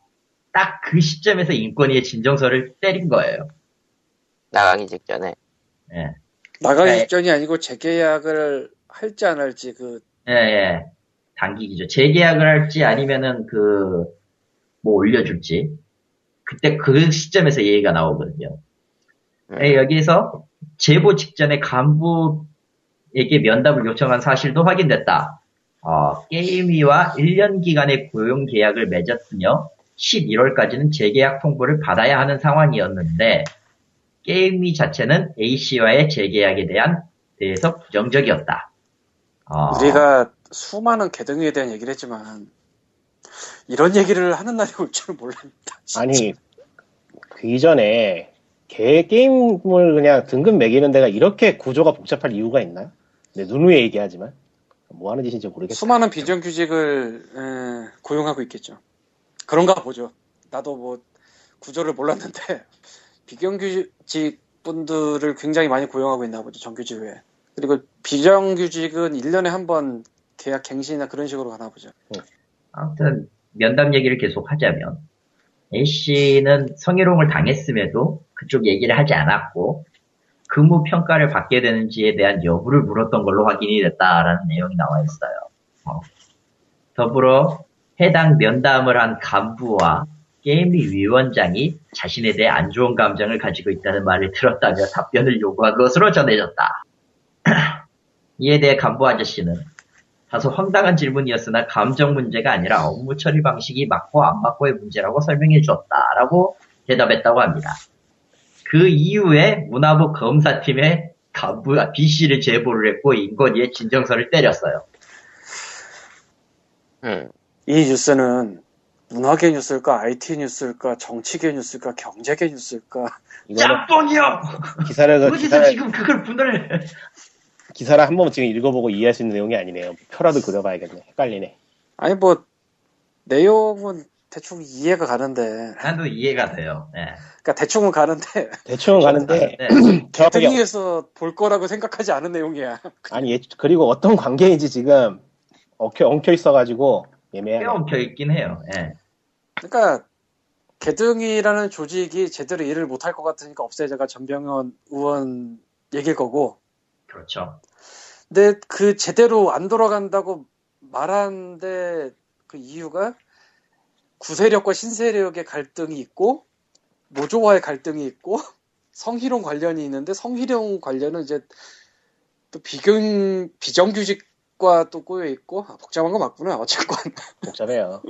딱 그 시점에서 인권위의 진정서를 때린 거예요. 나가기 직전에. 예. 나가기 그러니까 직전이 아니고 재계약을 할지 안 할지 그. 예, 예. 당기기죠. 재계약을 할지 아니면은 그 뭐 올려줄지 그때 그 시점에서 얘기가 나오거든요. 네. 여기에서 제보 직전에 간부에게 면담을 요청한 사실도 확인됐다. 어, 게임이와 일 년 기간의 고용 계약을 맺었으며 십일월까지는 재계약 통보를 받아야 하는 상황이었는데 게임이 자체는 A씨와의 재계약에 대한 대해서 부정적이었다. 어... 우리가 수많은 개등위에 대한 얘기를 했지만 이런 얘기를 하는 날이 올 줄 몰랐다. 아니 그 이전에 개 게임을 그냥 등급 매기는 데가 이렇게 구조가 복잡할 이유가 있나요? 네, 누누이 얘기하지만 뭐 하는 짓인지 모르겠어요. 수많은 비정규직을 음, 고용하고 있겠죠. 그런가 보죠. 나도 뭐 구조를 몰랐는데 비정규직 분들을 굉장히 많이 고용하고 있나 보죠. 정규직 외에. 그리고 비정규직은 일 년에 한 번 계약 갱신이나 그런 식으로 가나 보죠. 응. 아무튼 면담 얘기를 계속 하자면 A씨는 성희롱을 당했음에도 그쪽 얘기를 하지 않았고 근무 평가를 받게 되는지에 대한 여부를 물었던 걸로 확인이 됐다라는 내용이 나와 있어요. 어. 더불어 해당 면담을 한 간부와 게임위 위원장이 자신에 대해 안 좋은 감정을 가지고 있다는 말을 들었다며 답변을 요구한 것으로 전해졌다. 이에 대해 간부 아저씨는 다소 황당한 질문이었으나 감정 문제가 아니라 업무 처리 방식이 맞고 안 맞고의 문제라고 설명해 주었다라고 대답했다고 합니다. 그 이후에 문화부 검사팀에 간부 B씨를 제보를 했고 인권위에 진정서를 때렸어요. 음. 이 뉴스는 문화계 뉴스일까, 아이티 뉴스일까, 정치계 뉴스일까, 경제계 뉴스일까? 짬뽕이요! 기사를 어디서 지금 그걸 분을 기사를 한 번 지금 읽어보고 이해할 수 있는 내용이 아니네요. 표라도 그려봐야겠네. 헷갈리네. 아니 뭐 내용은 대충 이해가 가는데. 나도 이해가 돼요. 네. 그러니까 대충은 가는데. 대충은 가는데. 대통령에서 볼 거라고 생각하지 않은 내용이야. 아니 그리고 어떤 관계인지 지금 엉켜 엉켜 있어가지고. 꽤 엉켜있긴 해요. 예. 그러니까 개등이라는 조직이 제대로 일을 못할 것 같으니까 없애자가 전병원 의원 얘기일 거고. 그렇죠. 근데 그 제대로 안 돌아간다고 말하는데 그 이유가 구세력과 신세력의 갈등이 있고 노조와의 갈등이 있고 성희롱 관련이 있는데 성희롱 관련은 이제 또 비경, 비정규직 또 꼬여있고. 아, 복잡한 거 맞구나. 어쨌건 복잡해요.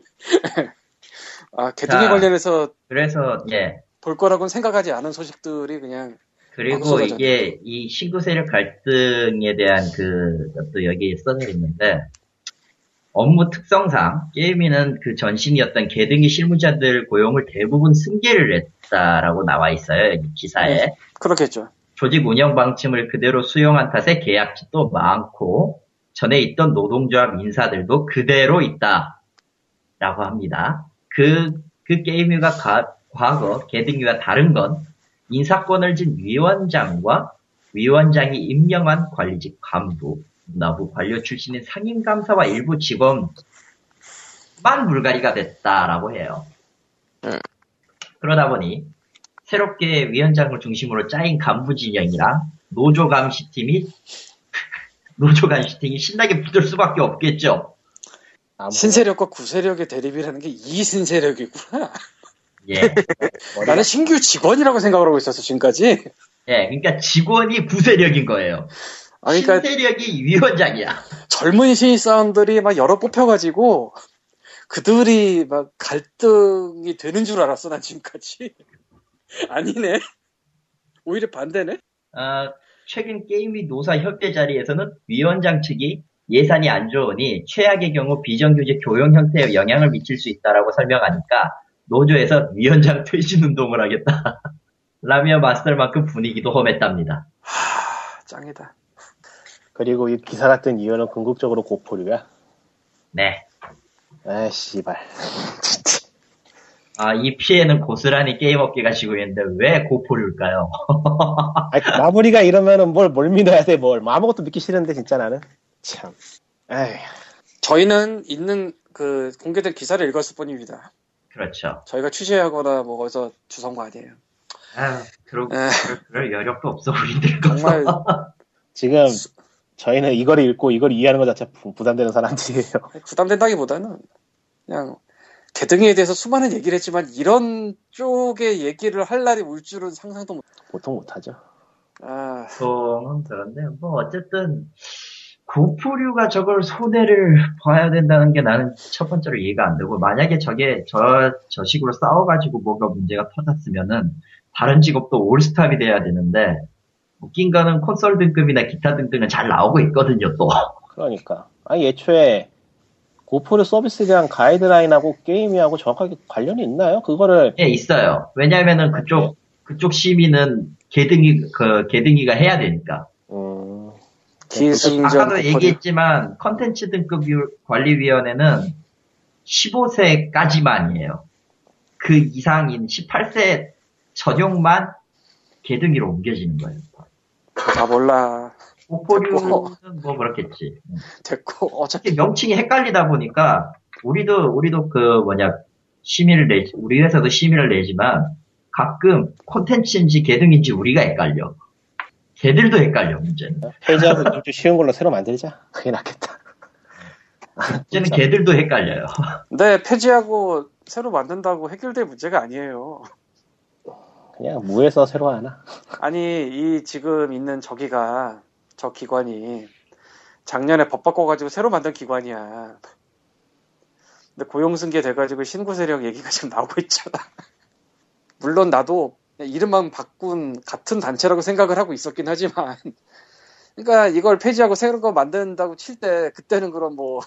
아 개등이 관련해서 그래서 예 볼 거라고는 생각하지 않은 소식들이 그냥 그리고 이게 이 신구세력 갈등에 대한 그 또 여기에 써져 있는데 업무 특성상 게임이는 그 전신이었던 개등이 실무자들 고용을 대부분 승계를 했다라고 나와 있어요 이 기사에. 네, 그렇겠죠. 조직 운영 방침을 그대로 수용한 탓에 계약직도 많고 전에 있던 노동조합 인사들도 그대로 있다라고 합니다. 그, 그 게임위가 가, 과거 개등위와 다른 건 인사권을 진 위원장과 위원장이 임명한 관리직 간부, 문화부 관료 출신인 상임감사와 일부 직원만 물갈이가 됐다라고 해요. 그러다 보니 새롭게 위원장을 중심으로 짜인 간부 진영이랑 노조 감시팀이 노조 간시팅이 신나게 붙을 수밖에 없겠죠. 신세력과 구세력의 대립이라는 게 이 신세력이구나. 예. 나는 신규 직원이라고 생각을 하고 있었어 지금까지. 예, 그러니까 직원이 구세력인 거예요. 아, 그러니까 신세력이 위원장이야. 젊은 신입사원들이 막 여러 뽑혀가지고 그들이 막 갈등이 되는 줄 알았어 난 지금까지. 아니네. 오히려 반대네. 아. 최근 게임위 노사 협회 자리에서는 위원장 측이 예산이 안 좋으니 최악의 경우 비정규직 교용 형태에 영향을 미칠 수 있다라고 설명하니까 노조에서 위원장 퇴진 운동을 하겠다 라며 맞설 만큼 분위기도 험했답니다. 하, 짱이다. 그리고 이 기사 같은 이유는 궁극적으로 고포류야. 네. 에 씨발. 아, 이 피해는 고스란히 게임업계가 지고 있는데 왜 고포류일까요? 아, 마무리가 이러면은 뭘, 뭘 믿어야 돼, 뭘. 뭐 아무것도 믿기 싫은데 진짜 나는. 참. 에이. 저희는 있는 그 공개된 기사를 읽었을 뿐입니다. 그렇죠. 저희가 취재하거나 뭐 거기서 주선 거 아니에요. 아, 그러, 그럴, 그럴 여력도 없어 우리들. 정말 지금 저희는 이걸 읽고 이걸 이해하는 것 자체 부담되는 사람들이에요. 부담된다기보다는 그냥. 개등위에 대해서 수많은 얘기를 했지만 이런 쪽의 얘기를 할 날이 올 줄은 상상도 못. 보통 못하죠. 아, 보통은 그런데 뭐 어쨌든 고프류가 저걸 손해를 봐야 된다는 게 나는 첫 번째로 이해가 안 되고, 만약에 저게 저, 저 식으로 싸워가지고 뭔가 문제가 터졌으면은 다른 직업도 올스탑이 돼야 되는데, 웃긴 거는 콘솔 등급이나 기타 등등은 잘 나오고 있거든요, 또. 그러니까. 아니, 애초에 고프류 서비스에 대한 가이드라인하고 게임이하고 정확하게 관련이 있나요? 그거를. 예, 있어요. 왜냐면은 그쪽, 그쪽 시민은 개등이, 그, 개등이가 해야 되니까. 아까도 얘기했지만 컨텐츠 등급 관리위원회는 십오 세까지만이에요. 그 이상인 십팔 세 전용만 개등기로 옮겨지는 거예요. 아 몰라. 오포류는 뭐 그렇겠지. 됐고 어차피 명칭이 헷갈리다 보니까 우리도 우리도 그 뭐냐 심의를 내지 우리 회사도 심의를 내지만 가끔 콘텐츠인지 개등인지 우리가 헷갈려. 걔들도 헷갈려, 문제는. 페이지하고 좀 쉬운 걸로 새로 만들자. 그게 낫겠다. 문제는 걔들도 헷갈려요. 네, 페이지하고 새로 만든다고 해결될 문제가 아니에요. 그냥 무에서 새로 하나. 아니, 이 지금 있는 저기가, 저 기관이 작년에 법 바꿔가지고 새로 만든 기관이야. 근데 고용승계 돼가지고 신구세력 얘기가 지금 나오고 있잖아. 물론 나도 이름만 바꾼 같은 단체라고 생각을 하고 있었긴 하지만, 그러니까 이걸 폐지하고 새로운 거 만든다고 칠 때 그때는 그럼 뭐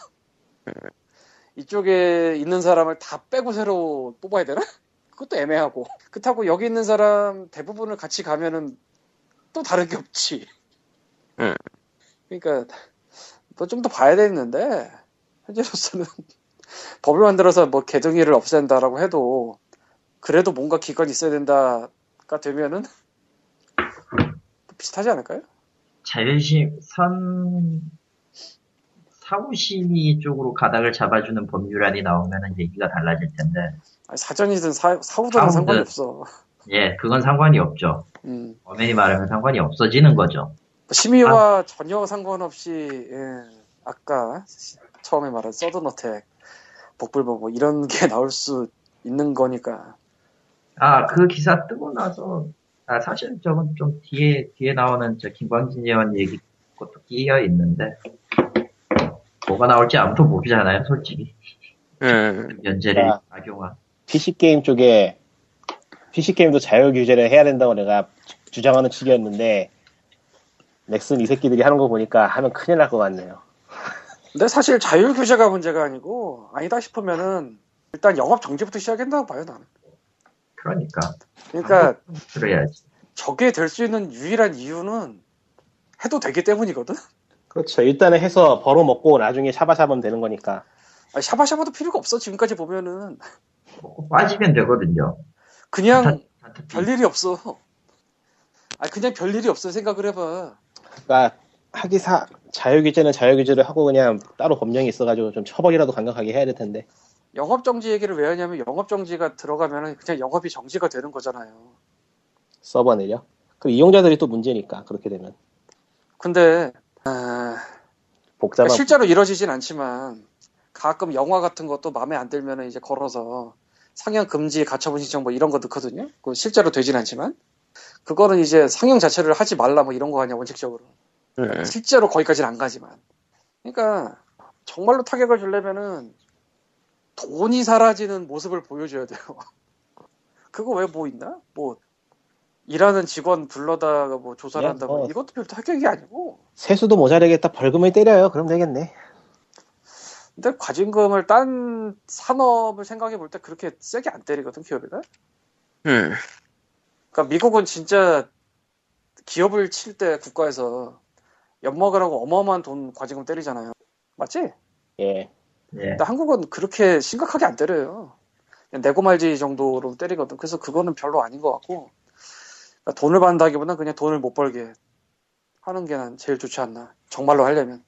이쪽에 있는 사람을 다 빼고 새로 뽑아야 되나? 그것도 애매하고, 그렇다고 여기 있는 사람 대부분을 같이 가면은 또 다른 게 없지. 그러니까 뭐 좀 더 봐야 되는데 현재로서는 법을 만들어서 뭐 개정의를 없앤다라고 해도. 그래도 뭔가 기관이 있어야 된다가 되면은 비슷하지 않을까요? 자존심, 선, 사후심의 쪽으로 가닥을 잡아주는 법률안이 나오면은 얘기가 달라질 텐데. 아니, 사전이든 사, 사후든 상관이 없어. 예, 그건 상관이 없죠. 음. 엄연히 말하면 상관이 없어지는 거죠. 심의와 아. 전혀 상관없이, 예, 아까 처음에 말한 서든어택, 복불복 뭐 이런 게 나올 수 있는 거니까. 아, 그 기사 뜨고 나서, 아, 사실 저건 좀 뒤에, 뒤에 나오는 저 김광진 의원 얘기 것도 끼어 있는데, 뭐가 나올지 아무도 모르잖아요, 솔직히. 음. 면제를 악용한. 피씨게임 쪽에, 피씨게임도 자율 규제를 해야 된다고 내가 주장하는 측이었는데, 넥슨 이 새끼들이 하는 거 보니까 하면 큰일 날 것 같네요. 근데 사실 자율 규제가 문제가 아니고, 아니다 싶으면은, 일단 영업 정지부터 시작한다고 봐요, 나는. 그러니까. 그러니까 그래야지. 저게 될 수 있는 유일한 이유는 해도 되기 때문이거든. 그렇죠. 일단은 해서 벌어먹고 나중에 샤바샤바면 되는 거니까. 아니, 샤바샤바도 필요가 없어. 지금까지 보면은 빠지면 되거든요. 그냥 다, 다, 다, 별일이 없어. 아, 그냥 별일이 없어. 생각을 해봐. 그러니까 하기사 자율규제는 자율규제를 하고 그냥 따로 법령이 있어가지고 좀 처벌이라도 강력하게 해야 될 텐데. 영업정지 얘기를 왜 하냐면 영업정지가 들어가면 그냥 영업이 정지가 되는 거잖아요. 서버 내려? 그 이용자들이 또 문제니까 그렇게 되면. 근데 아... 복잡한... 그러니까 실제로 이뤄지진 않지만 가끔 영화 같은 것도 마음에 안 들면 이제 걸어서 상영 금지, 가처분 신청 뭐 이런 거 넣거든요. 그 실제로 되진 않지만 그거는 이제 상영 자체를 하지 말라 뭐 이런 거 아니야, 원칙적으로. 네. 실제로 거기까지는 안 가지만. 그러니까 정말로 타격을 주려면은 돈이 사라지는 모습을 보여줘야 돼요. 그거 왜 뭐 있나? 뭐 일하는 직원 불러다가 뭐 조사를 한다고 어. 이것도 별로 합격이 아니고 세수도 모자라겠다 벌금을 때려요. 그럼 되겠네. 근데 과징금을 딴 산업을 생각해 볼 때 그렇게 세게 안 때리거든, 기업이가. 음. 그러니까 미국은 진짜 기업을 칠 때 국가에서 엿먹으라고 어마어마한 돈 과징금 때리잖아요. 맞지? 예. 예. 한국은 그렇게 심각하게 안 때려요. 그냥 내고 말지 정도로 때리거든. 그래서 그거는 별로 아닌 것 같고, 그러니까 돈을 받는다기보다는 그냥 돈을 못 벌게 하는 게 난 제일 좋지 않나. 정말로 하려면.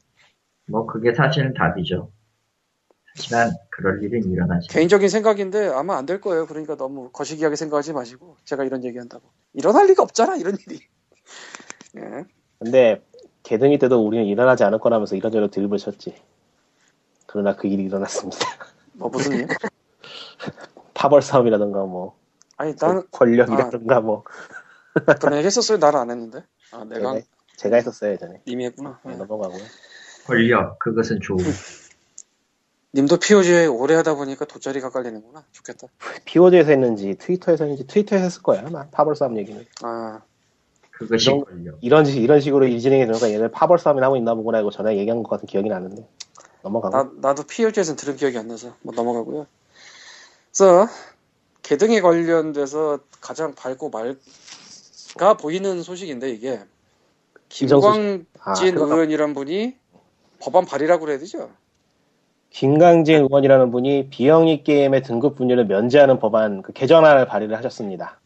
뭐 그게 사실은 답이죠. 하지만 그럴 일은 일어나지. 개인적인 생각인데 아마 안 될 거예요. 그러니까 너무 거시기하게 생각하지 마시고 제가 이런 얘기한다고. 일어날 리가 없잖아, 이런 일이. 예. 근데 개등이 때도 우리는 일어나지 않을 거라면서 이런저런 드립을 쳤지. 그러나 그 일이 일어났습니다. 뭐 무슨 일? 파벌 싸움이라던가 뭐. 아니 나는 권력이라던가 아, 뭐. 그런 얘기 했었어요? 나는 안 했는데. 아 내가. 네네. 제가 했었어요 전에. 이미 했구나. 네, 넘어가고요. 권력, 그것은 좋음. 님도 피오지에 오래 하다 보니까 돗자리가 깔리는구나. 좋겠다. 피오지에서 했는지 트위터에서 했는지 트위터에서 했을 거야 아마. 파벌 싸움 얘기는. 아, 그것이 이런, 권력. 이런, 이런 식으로 일 진행이 되니까 얘네 파벌 싸움이나 하고 있나 보구나 이거 전에 얘기한 것 같은 기억이 나는데 넘어가고. 나, 나도 피오지에서는 들은 기억이 안 나서 뭐 넘어가고요. 그래서 개등에 관련돼서 가장 밝고 맑아 보이는 소식인데 이게 김광진 아, 의원이란 분이 법안 발의라고 그래야 되죠. 김광진 의원이라는 분이 비영리 게임의 등급 분류를 면제하는 법안 그 개정안을 발의를 하셨습니다.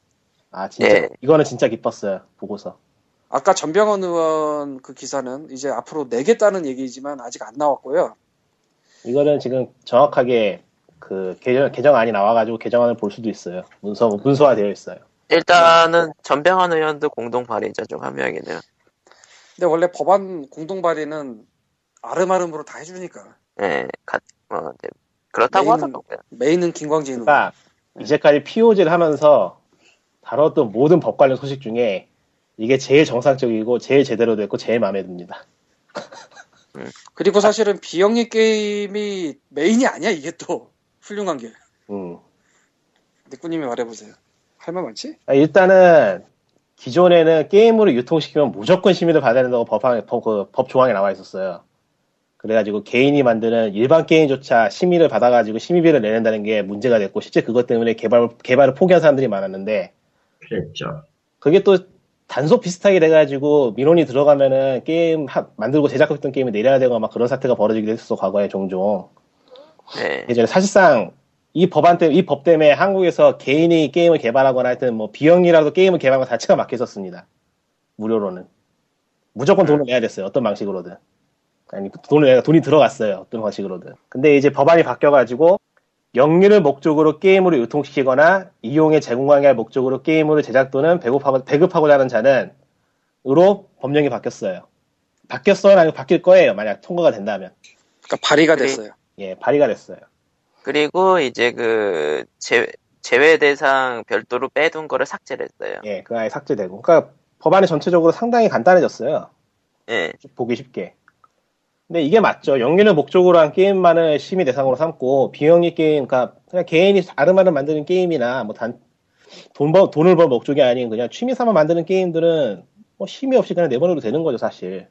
아 진짜 네. 이거는 진짜 기뻤어요 보고서. 아까 전병원 의원 그 기사는 이제 앞으로 내겠다는 얘기지만 아직 안 나왔고요. 이거는 지금 정확하게 그 개정 개정안이 나와가지고 개정안을 볼 수도 있어요. 문서 문서화 되어 있어요. 일단은 전병원 의원도 공동 발의자 중 한 명이네요. 근데 원래 법안 공동 발의는 아름아름으로 다 해주니까. 네, 같, 어, 네. 그렇다고 하더라고요. 메인은 김광진. 그러니까 네. 이제까지 피오지를 하면서 다뤘던 모든 법 관련 소식 중에 이게 제일 정상적이고 제일 제대로 됐고 제일 마음에 듭니다. 음. 그리고 사실은 비영리 게임이 메인이 아니야 이게 또 훌륭한 게. 음. 닉꾸님이 말해보세요. 할 말 많지? 아, 일단은 기존에는 게임으로 유통시키면 무조건 심의를 받아야 된다고 법항, 법, 그, 법 조항에 나와 있었어요. 그래가지고 개인이 만드는 일반 게임조차 심의를 받아가지고 심의비를 내낸다는 게 문제가 됐고 실제 그것 때문에 개발, 개발을 포기한 사람들이 많았는데 그랬죠. 그게 또 단속 비슷하게 돼가지고 민원이 들어가면은 게임 하, 만들고 제작했던 게임이 내려야 되고 막 그런 사태가 벌어지기도 했었어 과거에 종종. 네. 예전에 사실상 이 법안 때문에 이 법 때문에 한국에서 개인이 게임을 개발하거나 하여튼 뭐 비영리라도 게임을 개발하는 자체가 막혔었습니다. 무료로는 무조건 돈을 내야 됐어요. 어떤 방식으로든. 아니 돈을 돈이 들어갔어요 어떤 방식으로든. 근데 이제 법안이 바뀌어가지고 영리를 목적으로 게임으로 유통시키거나 이용의 제공관계를 목적으로 게임으로 제작 또는 배급하고 배급하고자 하는 자는으로 법령이 바뀌었어요. 바뀌었어요, 아니면 바뀔 거예요. 만약 통과가 된다면. 그러니까 발의가 됐어요. 예, 발의가 됐어요. 그리고 이제 그 제, 제외 대상 별도로 빼둔 거를 삭제를 했어요. 예, 그 아예 삭제되고. 그러니까 법안이 전체적으로 상당히 간단해졌어요. 예, 보기 쉽게. 근데 이게 맞죠. 영리를 목적으로 한 게임만을 심의 대상으로 삼고 비영리 게임, 그러니까 그냥 개인이 아름아름 만드는 게임이나 뭐 단 돈 버, 돈을 벌 목적이 아닌 그냥 취미삼아 만드는 게임들은 뭐 심의 없이 그냥 내버려도 되는 거죠, 사실.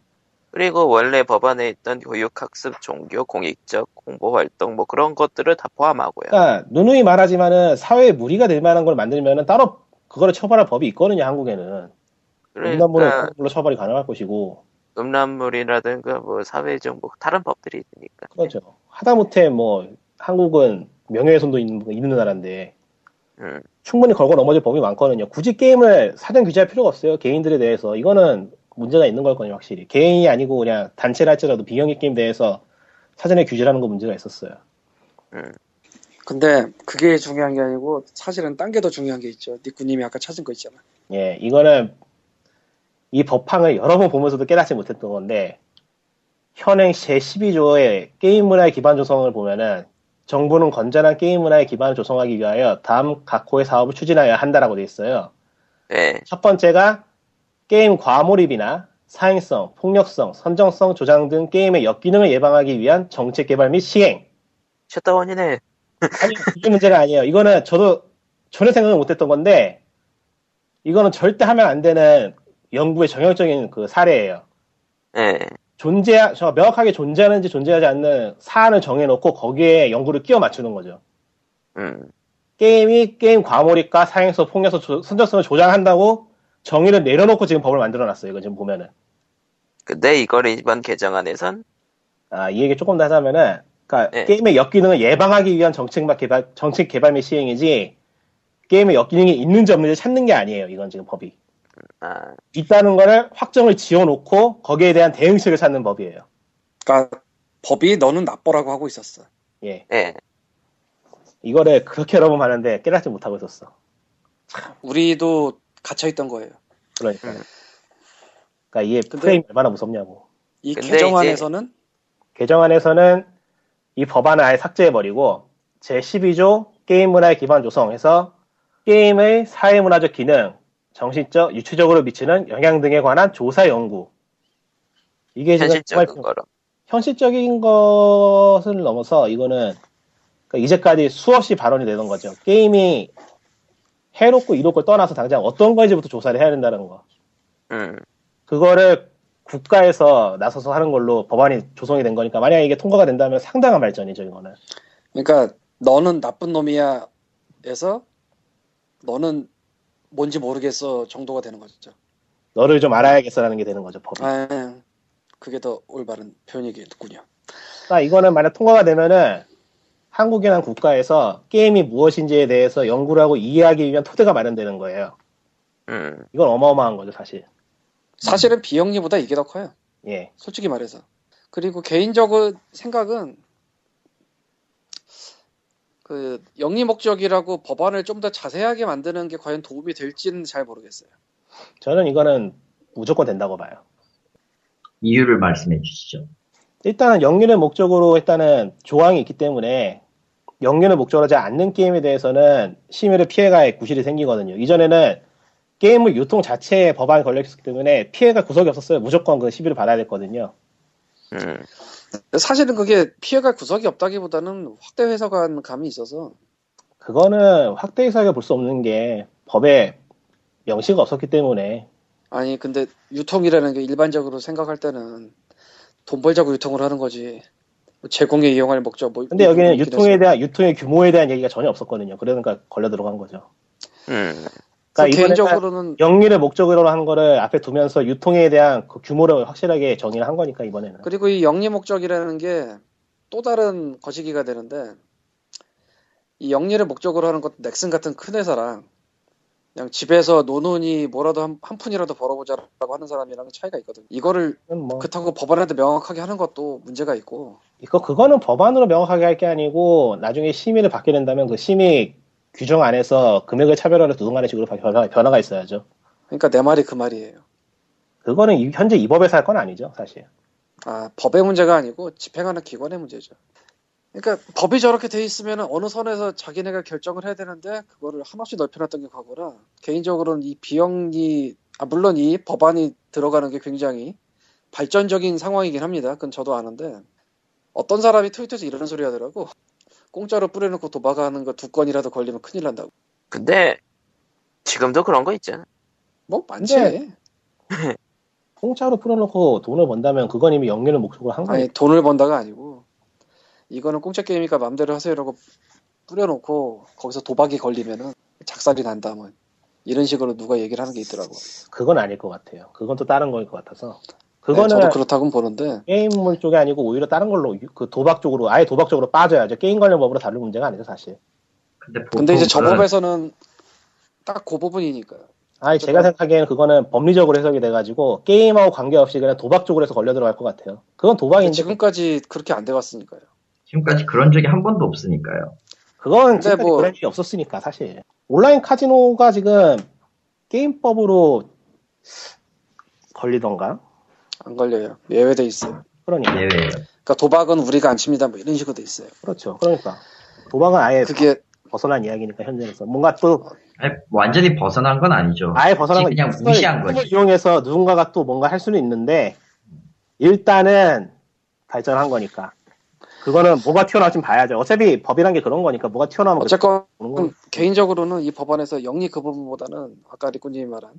그리고 원래 법안에 있던 교육, 학습, 종교, 공익적, 홍보 활동 뭐 그런 것들을 다 포함하고요. 그러니까 누누이 말하지만은 사회에 무리가 될 만한 걸 만들면은 따로 그거를 처벌할 법이 있거든요, 한국에는. 그러니까 물론 처벌이 가능할 것이고. 음란물이라든가 뭐 사회적 뭐 다른 법들이 있으니까. 그렇죠. 하다못해 뭐 한국은 명예훼손도 있는, 있는 나라인데 음. 충분히 걸고 넘어질 법이 많거든요. 굳이 게임을 사전 규제할 필요가 없어요. 개인들에 대해서 이거는 문제가 있는 걸 거예요 확실히. 개인이 아니고 그냥 단체를 할지라도 비영리 게임 대해서 사전에 규제하는 거 문제가 있었어요. 음. 근데 그게 중요한 게 아니고 사실은 딴 게 더 중요한 게 있죠. 니꾸님이 아까 찾은 거 있잖아. 예, 이거는 이 법항을 여러 번 보면서도 깨닫지 못했던 건데 현행 제십이 조의 게임 문화의 기반 조성을 보면은 정부는 건전한 게임 문화의 기반을 조성하기 위하여 다음 각 호의 사업을 추진하여야 한다라고 돼 있어요. 네. 첫 번째가 게임 과몰입이나 사행성, 폭력성, 선정성 조장 등 게임의 역기능을 예방하기 위한 정책 개발 및 시행. 셧다운이네. 아니, 그게 문제가 아니에요. 이거는 저도 전혀 생각을 못했던 건데 이거는 절대 하면 안 되는 연구의 정형적인 그 사례예요. 네. 존재, 저 명확하게 존재하는지 존재하지 않는 사안을 정해놓고 거기에 연구를 끼워 맞추는 거죠. 음. 게임이 게임 과몰입과 사행성, 폭력성, 선정성을 조장한다고 정의를 내려놓고 지금 법을 만들어놨어요. 이거 지금 보면은. 근데 이걸 이번 개정안에선 아, 이 얘기 조금 더 하자면은, 그러니까 네. 게임의 역기능을 예방하기 위한 정책만 개발, 정책 개발 및 시행이지 게임의 역기능이 있는지 없는지 찾는 게 아니에요. 이건 지금 법이. 아. 있다는 거를 확정을 지어놓고 거기에 대한 대응책을 찾는 법이에요. 그러니까 법이 너는 나빠라고 하고 있었어. 예. 예. 이거를 그렇게 여러 번 하는데 깨닫지 못하고 있었어. 참. 우리도 갇혀있던 거예요. 그러니까. 음. 그러니까 이게 프레임이 얼마나 무섭냐고. 이 개정안에서는? 이제, 개정안에서는 이 법안을 아예 삭제해버리고 제십이 조 게임 문화의 기반 조성해서 게임의 사회문화적 기능 정신적, 유추적으로 미치는 영향 등에 관한 조사 연구. 이게 현실적인 거로. 현실적인 것을 넘어서 이거는 그러니까 이제까지 수없이 발언이 되던 거죠. 게임이 해롭고 이롭고 떠나서 당장 어떤 건지부터 조사를 해야 된다는 거. 음. 그거를 국가에서 나서서 하는 걸로 법안이 조성이 된 거니까 만약에 이게 통과가 된다면 상당한 발전이죠, 이거는. 그러니까 너는 나쁜 놈이야 에서 너는 뭔지 모르겠어 정도가 되는 거죠. 너를 좀 알아야겠어라는 게 되는 거죠, 법이. 아, 그게 더 올바른 표현이겠군요. 아, 이거는 만약 통과가 되면은 한국이라는 국가에서 게임이 무엇인지에 대해서 연구를 하고 이해하기 위한 토대가 마련되는 거예요. 음. 이건 어마어마한 거죠, 사실. 사실은 비영리보다 이게 더 커요. 예. 솔직히 말해서. 그리고 개인적인 생각은 그 영리 목적이라고 법안을 좀 더 자세하게 만드는 게 과연 도움이 될지는 잘 모르겠어요. 저는 이거는 무조건 된다고 봐요. 이유를 말씀해 주시죠. 일단은 영리를 목적으로 일단은 조항이 있기 때문에 영리를 목적으로 하지 않는 게임에 대해서는 심의를 피해가의 구실이 생기거든요. 이전에는 게임을 유통 자체에 법안이 걸려있었기 때문에 피해가 구석이 없었어요. 무조건 그 시비를 받아야 됐거든요. 음. 사실은 그게 피해가 구석이 없다기보다는 확대 해석한 감이 있어서 그거는 확대 해석을 볼 수 없는 게 법에 명시가 없었기 때문에. 아니 근데 유통이라는 게 일반적으로 생각할 때는 돈 벌자고 유통을 하는 거지 제공에 이용할 목적 뭐. 근데 여기는 유통에 대한 유통의 규모에 대한 얘기가 전혀 없었거든요. 그러니까 걸려 들어간 거죠. 음. 그러니까 개인적으로는 영리를 목적으로 하는 거를 앞에 두면서 유통에 대한 그 규모를 확실하게 정의를 한 거니까 이번에는. 그리고 이 영리 목적이라는 게 또 다른 거시기가 되는데 이 영리를 목적으로 하는 것도 넥슨 같은 큰 회사랑 그냥 집에서 노노니 뭐라도 한, 한 푼이라도 벌어보자라고 하는 사람이랑은 차이가 있거든. 이거를 뭐. 그렇다고 법안에도 명확하게 하는 것도 문제가 있고. 이거 그거는 법안으로 명확하게 할 게 아니고 나중에 심의를 받게 된다면 그 심의 규정 안에서 금액을 차별화를 두둥간의 식으로 변화, 변화가 있어야죠. 그러니까 내 말이 그 말이에요. 그거는 현재 이 법에서 할 건 아니죠, 사실. 아, 법의 문제가 아니고 집행하는 기관의 문제죠. 그러니까 법이 저렇게 돼 있으면 어느 선에서 자기네가 결정을 해야 되는데 그거를 한없이 넓혀놨던 게 과거라 개인적으로는 이 비영리, 아 물론 이 법안이 들어가는 게 굉장히 발전적인 상황이긴 합니다. 그건 저도 아는데 어떤 사람이 트위터에서 이런 소리 하더라고. 공짜로 뿌려놓고 도박하는 거 두 건이라도 걸리면 큰일 난다고. 근데 지금도 그런 거 있잖아. 뭐 많지. 공짜로 뿌려놓고 돈을 번다면 그건 이미 영리를 목적으로 한 거야. 아니 돈을 번다가 아니고 이거는 공짜 게임이니까 마음대로 하세요라고 뿌려놓고 거기서 도박이 걸리면은 작살이 난다 뭐 이런 식으로 누가 얘기를 하는 게 있더라고. 그건 아닐 것 같아요. 그건 또 다른 거일 것 같아서. 그거는 네, 저도 그렇다고는 보는데 게임물 쪽이 아니고 오히려 다른 걸로 그 도박 쪽으로 아예 도박 쪽으로 빠져야죠. 게임 관련 법으로 다룰 문제가 아니죠, 사실. 근데, 근데 이제 저 법에서는 딱 그 부분이니까요. 아니 제가 생각하기에는 그거는 법리적으로 해석이 돼가지고 게임하고 관계없이 그냥 도박 쪽으로 해서 걸려 들어갈 것 같아요. 그건 도박인데 지금까지 그렇게 안 돼왔으니까요. 지금까지 그런 적이 한 번도 없으니까요. 그건 지금까지 뭐... 그런 적이 없었으니까 사실. 온라인 카지노가 지금 게임법으로 걸리던가? 안 걸려요. 예외돼 있어요. 그러니까. 예외. 그러니까 도박은 우리가 안 칩니다. 뭐 이런 식으로 돼 있어요. 그렇죠. 그러니까 도박은 아예 그게 벗어난 이야기니까 현재에서 뭔가 또 아니, 완전히 벗어난 건 아니죠. 아예 벗어난 건 그냥 무시한 거지. 이용해서 누군가가 또 뭔가 할 수는 있는데 일단은 발전한 거니까 그거는 뭐가 튀어나올지 봐야죠. 어차피 법이란 게 그런 거니까 뭐가 튀어나오면 어쨌건 개인적으로는 이 법안에서 영리 그 부분보다는 아까 리꾼님이 말한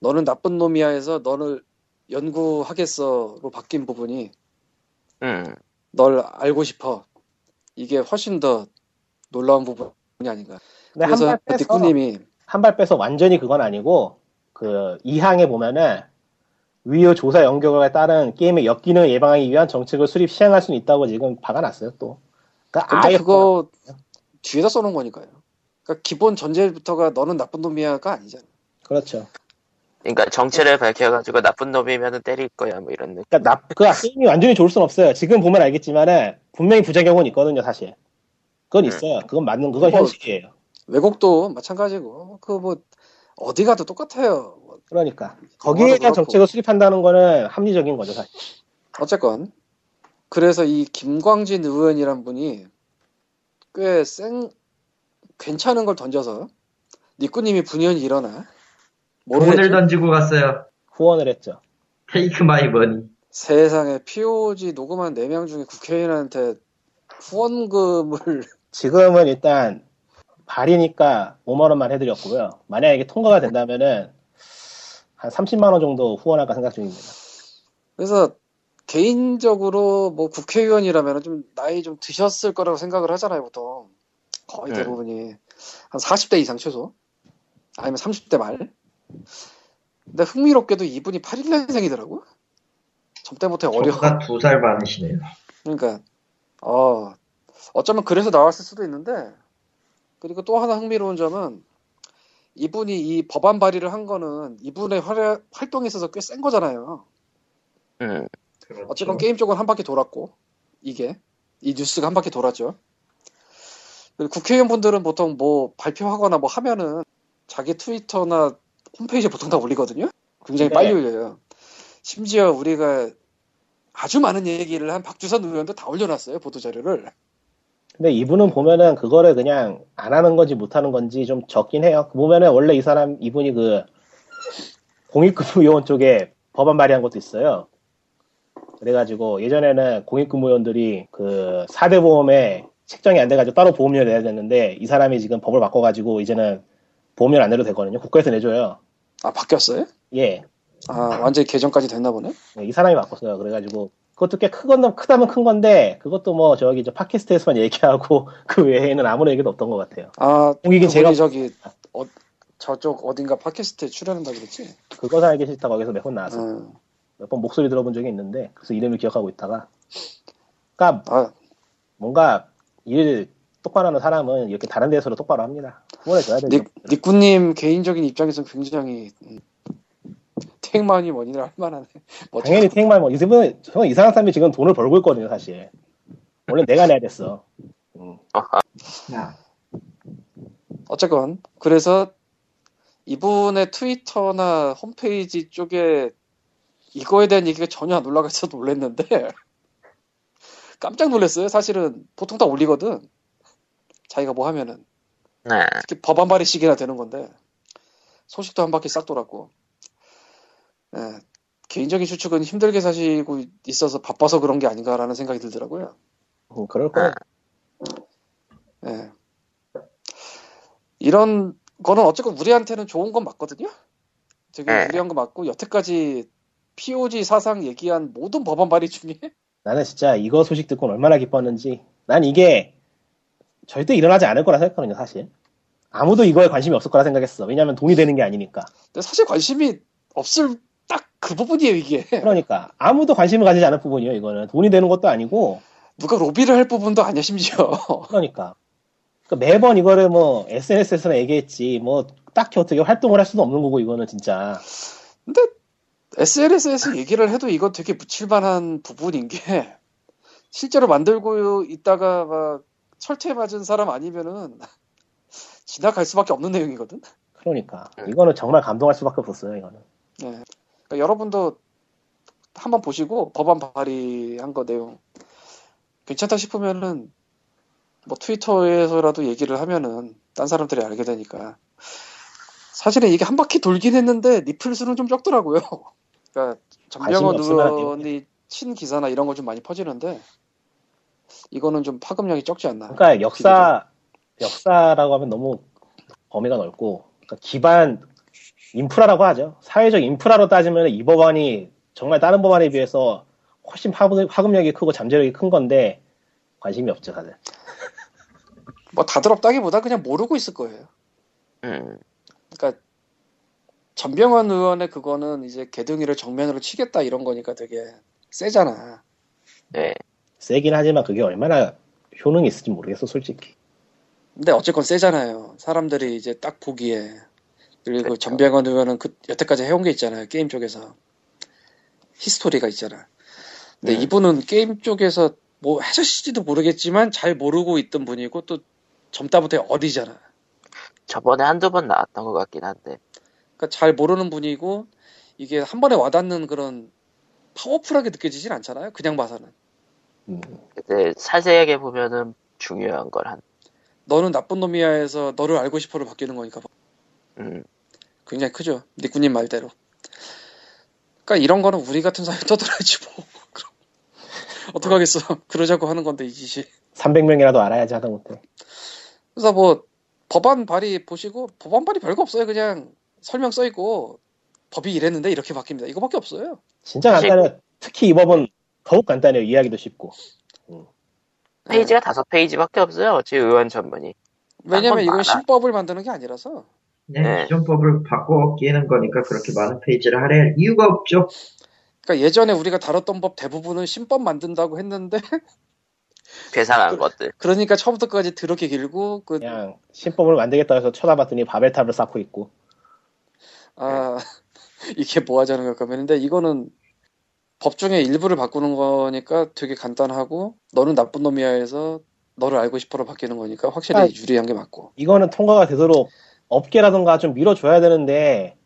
너는 나쁜 놈이야 해서 너를 연구하겠어로 바뀐 부분이 음. 널 알고 싶어 이게 훨씬 더 놀라운 부분이 아닌가. 근데 그래서 디쿠님이 한 발 빼서 완전히 그건 아니고 그 이 항에 보면은 위의 조사 연결과에 따른 게임의 역기능을 예방하기 위한 정책을 수립 시행할 수는 있다고 지금 박아놨어요. 또 그러니까 근데 아예 그거 보면. 뒤에다 써놓은 거니까요. 그러니까 기본 전제부터가 너는 나쁜 놈이야가 아니잖아. 그렇죠. 그러니까 정체를 밝혀가지고 나쁜 놈이면 때릴 거야 뭐 이런 느낌. 그러니까 그 게임이 완전히 좋을 순 없어요. 지금 보면 알겠지만은 분명히 부작용은 있거든요 사실. 그건 있어요. 그건 맞는 그건 뭐, 현실이에요. 외국도 마찬가지고 그 뭐 어디 가도 똑같아요. 그러니까 거기에 대한 정책을 수립한다는 거는 합리적인 거죠 사실. 어쨌건 그래서 이 김광진 의원이란 분이 꽤 센 괜찮은 걸 던져서 니꾸님이 분연히 일어나. 돈을 했죠? 던지고 갔어요. 후원을 했죠. Take my money. 세상에 피오지 녹음한 네 명 중에 국회의원한테 후원금을 지금은 일단 발이니까 오만 원만 해드렸고요. 만약에 이게 통과가 된다면은 한 삼십만 원 정도 후원할까 생각 중입니다. 그래서 개인적으로 뭐 국회의원이라면 좀 나이 좀 드셨을 거라고 생각을 하잖아요, 보통. 거의 네. 대부분이. 한 사십 대 이상 최소. 아니면 삼십 대 말. 근데 흥미롭게도 이분이 팔십일년생이더라고요. 점때부터 어려워. 저보다 두 살 많으시네요. 그러니까, 어, 어쩌면 그래서 나왔을 수도 있는데, 그리고 또 하나 흥미로운 점은, 이분이 이 법안 발의를 한 거는 이분의 활, 활동에 있어서 꽤 센 거잖아요. 네. 그렇죠. 어쨌건 게임 쪽은 한 바퀴 돌았고, 이게, 이 뉴스가 한 바퀴 돌았죠. 그리고 국회의원분들은 보통 뭐 발표하거나 뭐 하면은 자기 트위터나 홈페이지에 보통 다 올리거든요? 굉장히 네. 빨리 올려요. 심지어 우리가 아주 많은 얘기를 한 박주선 의원도 다 올려놨어요, 보도자료를. 근데 이분은 보면은 그거를 그냥 안 하는 건지 못 하는 건지 좀 적긴 해요. 보면은 원래 이 사람, 이분이 그 공익근무요원 쪽에 법안 발의한 것도 있어요. 그래가지고 예전에는 공익근무요원들이 그 사 대 보험에 책정이 안 돼가지고 따로 보험료를 내야 되는데 이 사람이 지금 법을 바꿔가지고 이제는 보험료를 안 내도 되거든요. 국가에서 내줘요. 아, 바뀌었어요? 예. 아, 완전히 개정까지 됐나 보네? 네, 이 사람이 바꿨어요. 그래가지고 그것도 꽤 크건, 크다면 큰 건데 그것도 뭐 저기 저 팟캐스트에서만 얘기하고 그 외에는 아무런 얘기도 없던 것 같아요. 아, 공익인 제가 저기 어, 저쪽 어딘가 팟캐스트에 출연한다 그랬지? 그것을 알기 싫다 거기서 몇 번 나왔어요. 음. 몇 번 목소리 들어본 적이 있는데 그래서 이름을 기억하고 있다가 그러니까 아. 뭔가 일 똑바로 하는 사람은 이렇게 다른 데서도 똑바로 합니다. 후원해줘야 되죠. 니꾸님 개인적인 입장에서는 굉장히 태행만이 원인을 할 만하네. 당연히 태행만이 원인. 이분은 저는 이상한 사람이 지금 돈을 벌고 있거든요, 사실. 원래 내가 내야 됐어. 응. 어쨌건 그래서 이분의 트위터나 홈페이지 쪽에 이거에 대한 얘기가 전혀 안 올라가 있어서 놀랐는데 깜짝 놀랐어요. 사실은 보통 다 올리거든. 자기가 뭐 하면은. 네. 특히 법안 발의 시기나 되는 건데 소식도 한 바퀴 싹 돌았고. 네, 개인적인 추측은 힘들게 사시고 있어서 바빠서 그런 게 아닌가라는 생각이 들더라고요. 음, 그럴 거예요. 네. 이런 거는 어쨌건 우리한테는 좋은 건 맞거든요. 되게 네. 유리한 거 맞고 여태까지 피오지 사상 얘기한 모든 법안 발의 중에 나는 진짜 이거 소식 듣고 얼마나 기뻤는지. 난 이게 절대 일어나지 않을 거라 생각하거든요, 사실. 아무도 이거에 관심이 없을 거라 생각했어. 왜냐하면 돈이 되는 게 아니니까. 근데 사실 관심이 없을 그 부분이에요, 이게. 그러니까. 아무도 관심을 가지지 않을 부분이에요, 이거는. 돈이 되는 것도 아니고. 누가 로비를 할 부분도 아니야, 심지어. 그러니까. 그러니까 매번 이거를 뭐 에스엔에스에서는 얘기했지, 뭐 딱히 어떻게 활동을 할 수도 없는 거고, 이거는 진짜. 근데 에스엔에스에서 얘기를 해도 이거 되게 묻힐만한 부분인 게, 실제로 만들고 있다가 막 철퇴 맞은 사람 아니면은 지나갈 수밖에 없는 내용이거든? 그러니까. 이거는 정말 감동할 수밖에 없었어요, 이거는. 네. 그러니까 여러분도 한번 보시고 법안 발의한 거 내용 괜찮다 싶으면은 뭐 트위터에서라도 얘기를 하면은 딴 사람들이 알게 되니까. 사실은 이게 한 바퀴 돌긴 했는데 리플 수는 좀 적더라고요. 그러니까 전병원 의원이 친 기사나 이런 거 좀 많이 퍼지는데 이거는 좀 파급량이 적지 않나. 그러니까 역사 기대죠. 역사라고 하면 너무 범위가 넓고 그러니까 기반 인프라라고 하죠. 사회적 인프라로 따지면 이 법안이 정말 다른 법안에 비해서 훨씬 파급력이 크고 잠재력이 큰 건데 관심이 없죠, 다들. 뭐 다들 없다기보다 그냥 모르고 있을 거예요. 음. 그러니까 전병원 의원의 그거는 이제 개둥이를 정면으로 치겠다 이런 거니까 되게 세잖아. 네. 세긴 하지만 그게 얼마나 효능이 있을지 모르겠어, 솔직히. 근데 어쨌건 세잖아요. 사람들이 이제 딱 보기에. 그리고 그렇죠. 전병원 의원은 그 여태까지 해온 게 있잖아요. 게임 쪽에서 히스토리가 있잖아. 근데 네. 이분은 게임 쪽에서 뭐 하셨을지도 모르겠지만 잘 모르고 있던 분이고 또 젊다부터 어리잖아. 저번에 한두 번 나왔던 것 같긴 한데. 그러니까 잘 모르는 분이고 이게 한 번에 와닿는 그런 파워풀하게 느껴지진 않잖아요. 그냥 봐서는. 음. 근데 자세하게 보면은 중요한 걸 한. 너는 나쁜 놈이야 해서 너를 알고 싶어로 바뀌는 거니까. 음. 굉장히 크죠. 니꾸님 말대로. 그러니까 이런 거는 우리 같은 사람이 떠들어야지 뭐. 어떡하겠어. 그러자고 하는 건데 이 짓이. 삼백 명이라도 알아야지 하다 못해. 그래서 뭐 법안 발의 보시고, 법안 발의 별거 없어요. 그냥 설명 써있고 법이 이랬는데 이렇게 바뀝니다. 이거밖에 없어요. 진짜 간단해요. 특히 이 법은 더욱 간단해요. 이해하기도 쉽고. 음. 페이지가 다섯 페이지밖에 없어요. 지금 의원 전문이. 왜냐면 이건 많아. 신법을 만드는 게 아니라서. 네, 네. 기존 법을 바꿔 끼는 거니까 그렇게 많은 페이지를 할애할 이유가 없죠. 그러니까 예전에 우리가 다뤘던 법 대부분은 신법 만든다고 했는데 괴상한 것들. 그러니까 처음부터 끝까지 더럽게 길고 그... 그냥 신법을 만들겠다 해서 쳐다봤더니 바벨탑을 쌓고 있고. 아 이게 뭐 하자는 걸까 했는데 이거는 법 중에 일부를 바꾸는 거니까 되게 간단하고 너는 나쁜 놈이야 해서 너를 알고 싶어로 바뀌는 거니까 확실히 아, 유리한 게 맞고. 이거는 통과가 되도록 업계라던가 좀 밀어줘야 되는데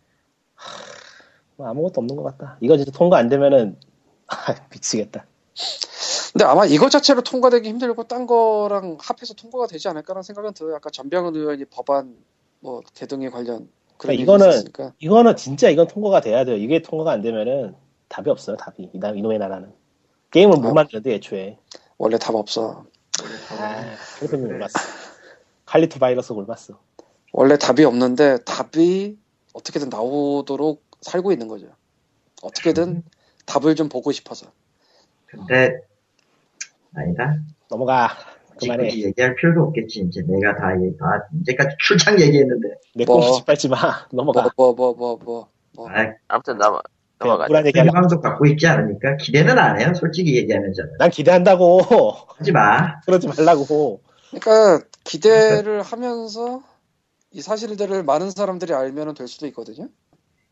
하, 아무것도 없는 것 같다. 이거 진짜 통과 안 되면은 아, 미치겠다. 근데 아마 이거 자체로 통과되기 힘들고 딴 거랑 합해서 통과가 되지 않을까라는 생각은 들어요. 아까 전병원 의원이 법안 뭐 대등에 관련 그런 그러니까 이거는 있었으니까. 이거는 진짜 이건 통과가 돼야 돼요. 이게 통과가 안 되면은 답이 없어요. 답이 이놈의 나라는 게임을 못 아, 만드는데 애초에 원래 답 없어. 칼리토 아, 골랐어. 칼리토 바이러스 골랐어. 원래 답이 없는데 답이 어떻게든 나오도록 살고 있는 거죠. 어떻게든 음. 답을 좀 보고 싶어서. 근데 아니다. 넘어가. 그만해. 얘기할 필요도 없겠지. 이제 내가 다 얘기, 아, 이제까지 출장 얘기했는데. 내 꼼수 빨지 마. 넘어가. 뭐 뭐 뭐 뭐. 아무튼 넘어. 불안감도 갖고 있지 않으니까 기대는 안 해요. 솔직히 얘기하면 저는. 난 기대한다고. 하지 마. 그러지 말라고. 그러니까 기대를 하면서 이 사실들을 많은 사람들이 알면 될 수도 있거든요.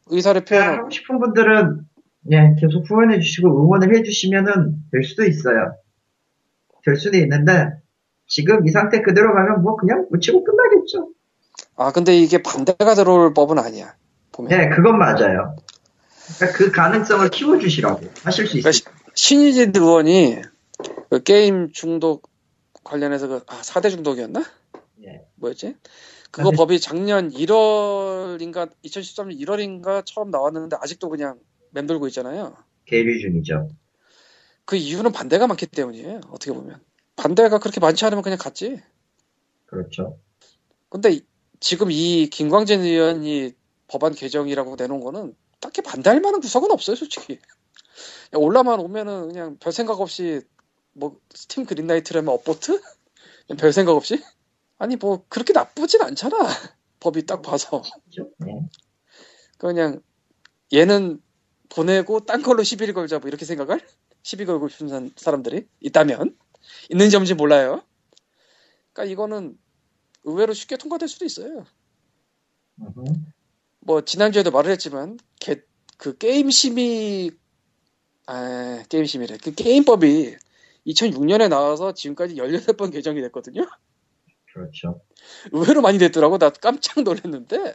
의사를 표현하고 하고 싶은 분들은 예, 계속 후원해 주시고 응원을 해 주시면은 될 수도 있어요. 될 수도 있는데 지금 이 상태 그대로 가면 뭐 그냥 묻히고 끝나겠죠. 아 근데 이게 반대가 들어올 법은 아니야. 보면. 네, 그건 맞아요. 그러니까 그 가능성을 키워주시라고 하실 수 있어요. 그러니까 신의진 의원이 그 게임 중독 관련해서 그 아, 사 대 중독이었나? 예. 뭐였지? 그거 아니, 법이 작년 일월인가 이천십삼 년 일월인가 처음 나왔는데 아직도 그냥 맴돌고 있잖아요. 계류 중이죠. 그 이유는 반대가 많기 때문이에요. 어떻게 보면 반대가 그렇게 많지 않으면 그냥 갔지. 그렇죠. 근데 지금 이 김광진 의원이 법안 개정이라고 내놓은 거는 딱히 반대할 만한 구석은 없어요, 솔직히. 올라만 오면은 그냥 별 생각 없이 뭐 스팀 그린라이트라면 업보트? 별 생각 없이? 아니 뭐 그렇게 나쁘진 않잖아. 법이 딱 봐서. 그냥 얘는 보내고 딴 걸로 시비를 걸자 뭐 이렇게 생각을? 시비 걸고 싶은 사람들이 있다면? 있는지 없는지 몰라요. 그러니까 이거는 의외로 쉽게 통과될 수도 있어요. 뭐 지난주에도 말을 했지만 게, 그 게임 심의 아 게임 심의래 그 게임법이 이천육 년에 나와서 지금까지 열여덟 번 개정이 됐거든요. 그렇죠. 의외로 많이 됐더라고. 나 깜짝 놀랐는데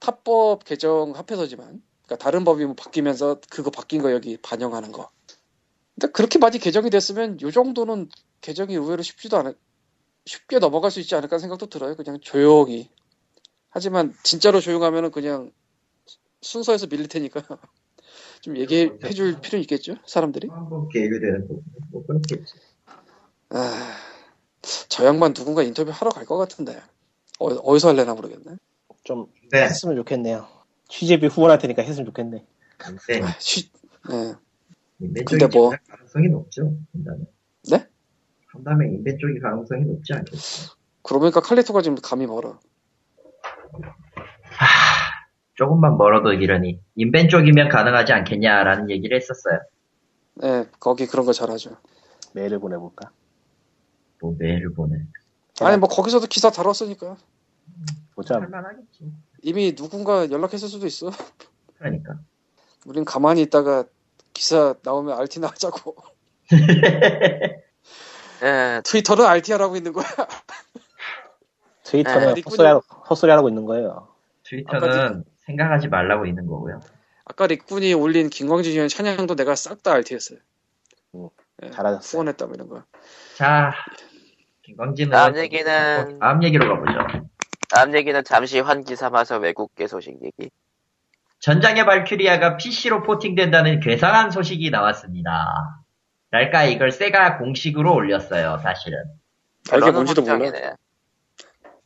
탑법 개정 합해서지만 그러니까 다른 법이 뭐 바뀌면서 그거 바뀐 거 여기 반영하는 거. 근데 그렇게 많이 개정이 됐으면 이 정도는 개정이 의외로 쉽지도 않을 쉽게 넘어갈 수 있지 않을까 생각도 들어요. 그냥 조용히. 하지만 진짜로 조용하면은 그냥 순서에서 밀릴 테니까 좀 얘기해줄 필요는 있겠죠, 사람들이. 한번 계획되는 거 끊겠지. 아, 저 양반 누군가 인터뷰 하러 갈 것 같은데 어, 어디서 할래나 모르겠네. 좀 네. 했으면 좋겠네요. 취재비 후원할 테니까 했으면 좋겠네. 네. 아, 취, 네. 근데 뭐 가능성이 높죠, 한다면. 네? 한다면 인벤 쪽이 가능성이 높지 않겠어요. 그러니까 칼리토가 지금 감이 멀어. 하, 조금만 멀어도 이러니 인벤 쪽이면 가능하지 않겠냐라는 얘기를 했었어요. 네, 거기 그런 거 잘하죠. 메일을 보내볼까? 뭐 메일을 보내? 아니 뭐 거기서도 기사 다뤘으니까. 보자. 할만하겠지. 이미 누군가 연락했을 수도 있어. 그러니까. 우린 가만히 있다가 기사 나오면 알티나 하자고. 예, 트위터는 알티아라고 있는 거야. 트위터는 헛소리하라고 있는 거예요. 트위터는 생각하지 말라고 있는 거고요. 아까 릭군이 올린 김광진 의원 찬양도 내가 싹 다 알티했어요. 음, 네, 잘하셨어요. 후원했다고 이런 거. 자, 김광진 다음 얘기는 다음 얘기로 가보죠. 다음 얘기는 잠시 환기 삼아서 외국계 소식 얘기. 전장의 발큐리아가 피씨로 포팅된다는 괴상한 소식이 나왔습니다. 그러니까 이걸 세가 공식으로 올렸어요, 사실은. 아, 이게 뭔지도 몰라.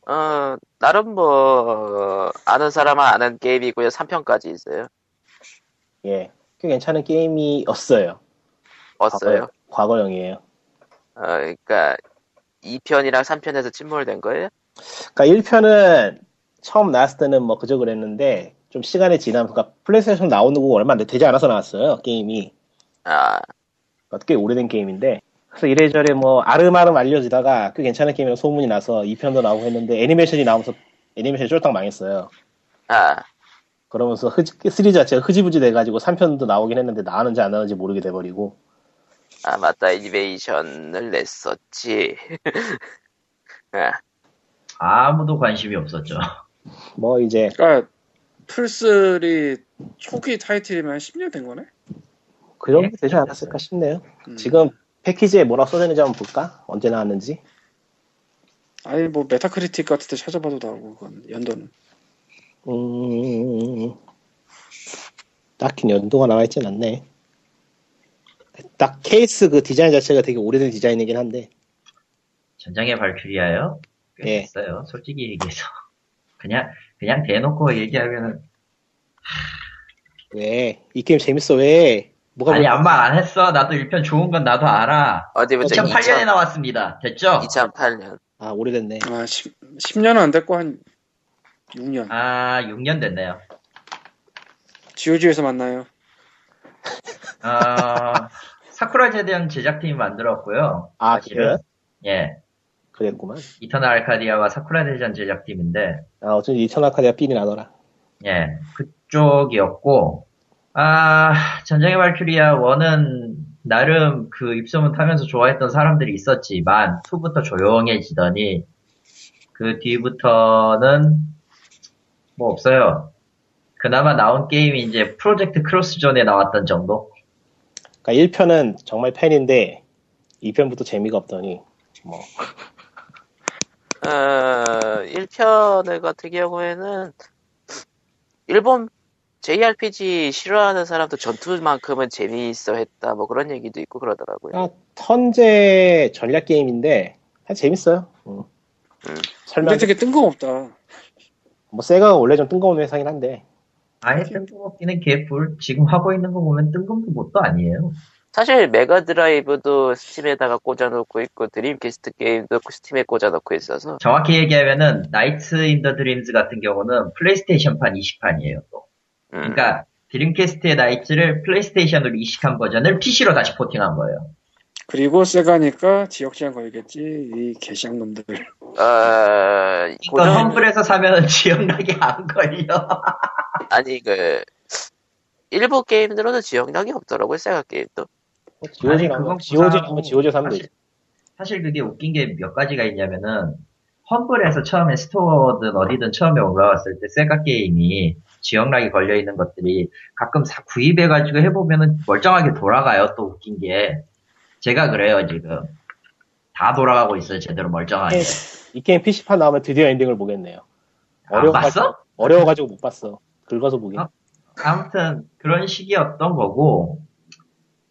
어, 나름 뭐 아는 사람은 아는 게임이고요. 삼 편까지 있어요. 예, 꽤 괜찮은 게임이었어요. 었어요? 과거, 과거형이에요. 어, 그러니까 이 편이랑 삼 편에서 침몰된 거예요? 그러니까 일 편은 처음 나왔을 때는 뭐 그저 그랬는데 좀 시간이 지나면, 그러니까 플레이스테이션 나오는 거 얼마 되지 않아서 나왔어요, 게임이. 아, 그러니까 꽤 오래된 게임인데. 그래서 이래저래 뭐 아름아름 알려지다가 꽤 괜찮은 게임이라고 소문이 나서 이 편도 나오고 했는데 애니메이션이 나오면서 애니메이션이 쫄딱 망했어요. 아, 그러면서 흐지, 삼 자체가 흐지부지 돼가지고 삼 편도 나오긴 했는데 나오는지 안 나오는지 모르게 돼버리고. 아, 맞다, 애니메이션을 냈었지. 아. 아무도 관심이 없었죠. 뭐 이제 그러니까 플스리 초기 타이틀이면 한 십 년 된 거네? 그 정도 되지 않았을까 싶네요. 음. 지금 패키지에 뭐라고 써되는지 한번 볼까? 언제 나왔는지? 아니 뭐 메타크리틱 같은 데 찾아봐도 나오고, 그건 연도는. 음, 딱히 연도가 나와있진 않네. 딱 케이스 그 디자인 자체가 되게 오래된 디자인이긴 한데. 전장의 발큐리아요? 꽤 예. 있어요. 솔직히 얘기해서. 그냥 그냥 대놓고 얘기하면은. 왜? 이 게임 재밌어 왜? 뭐가 아니 안 말 안 했어. 나도 일 편 좋은 건 나도 알아. 어디부터? 이천팔 년에 나왔습니다. 됐죠? 이천팔 년. 아 오래됐네. 아 십 년은 안 됐고 한 육 년. 아 육 년 됐네요. 지오지에서 만나요. 아 사쿠라 대전 제작팀이 만들었고요. 아 그래요? 예. 그랬구만. 이터널 알카디아와 사쿠라 대전 제작팀인데. 아 어쩐지 이터널 알카디아 삘이 나더라. 예. 그쪽이었고. 아, 전장의 발큐리아 일은 나름 그 입소문 타면서 좋아했던 사람들이 있었지만 이부터 조용해지더니 그 뒤부터는 뭐 없어요. 그나마 나온 게임이 이제 프로젝트 크로스존에 나왔던 정도? 그러니까 일 편은 정말 팬인데 이 편부터 재미가 없더니 뭐. 어, 일 편 같은 경우에는 일본 제이알피지 싫어하는 사람도 전투만큼은 재미있어 했다 뭐 그런 얘기도 있고 그러더라고요. 아, 턴제 전략 게임인데 재밌어요. 응. 응. 설명. 근데 되게 뜬금없다. 뭐 세가가 원래 좀 뜬금없는 회사긴 한데. 아예 뜬금없기는 개뿔. 지금 하고 있는 거 보면 뜬금없는 것도 아니에요. 사실 메가드라이브도 스팀에다가 꽂아놓고 있고 드림캐스트 게임도 스팀에 꽂아놓고 있어서. 정확히 얘기하면은 나이츠 인 더 드림즈 같은 경우는 플레이스테이션판 이십 판이에요. 또. 음. 그러니까 드림캐스트의 나이츠를 플레이스테이션으로 이식한 버전을 피씨로 다시 포팅한 거예요. 그리고 세가니까 지역 제한 걸겠지 이 개시한 놈들. 어... 이건 험블에서 사면은 지역락이 안 걸려. 아니 그 일부 게임들로는 지역락이 없더라고요. 세가 게임도. 지오지 그건 지오지 뭐 지오지 사면 되지. 사실 그게 웃긴 게 몇 가지가 있냐면은 험블에서 처음에 스토어든 어디든 처음에 올라왔을 때 세가 게임이 지역락이 걸려있는 것들이 가끔 사, 구입해가지고 해보면은 멀쩡하게 돌아가요. 또 웃긴 게 제가 그래요. 지금 다 돌아가고 있어요. 제대로 멀쩡하게. 이 게임 피씨판 나오면 드디어 엔딩을 보겠네요. 안 봤어? 어려워가지고 못 봤어. 긁어서 보긴. 어, 아무튼 그런 식이었던 거고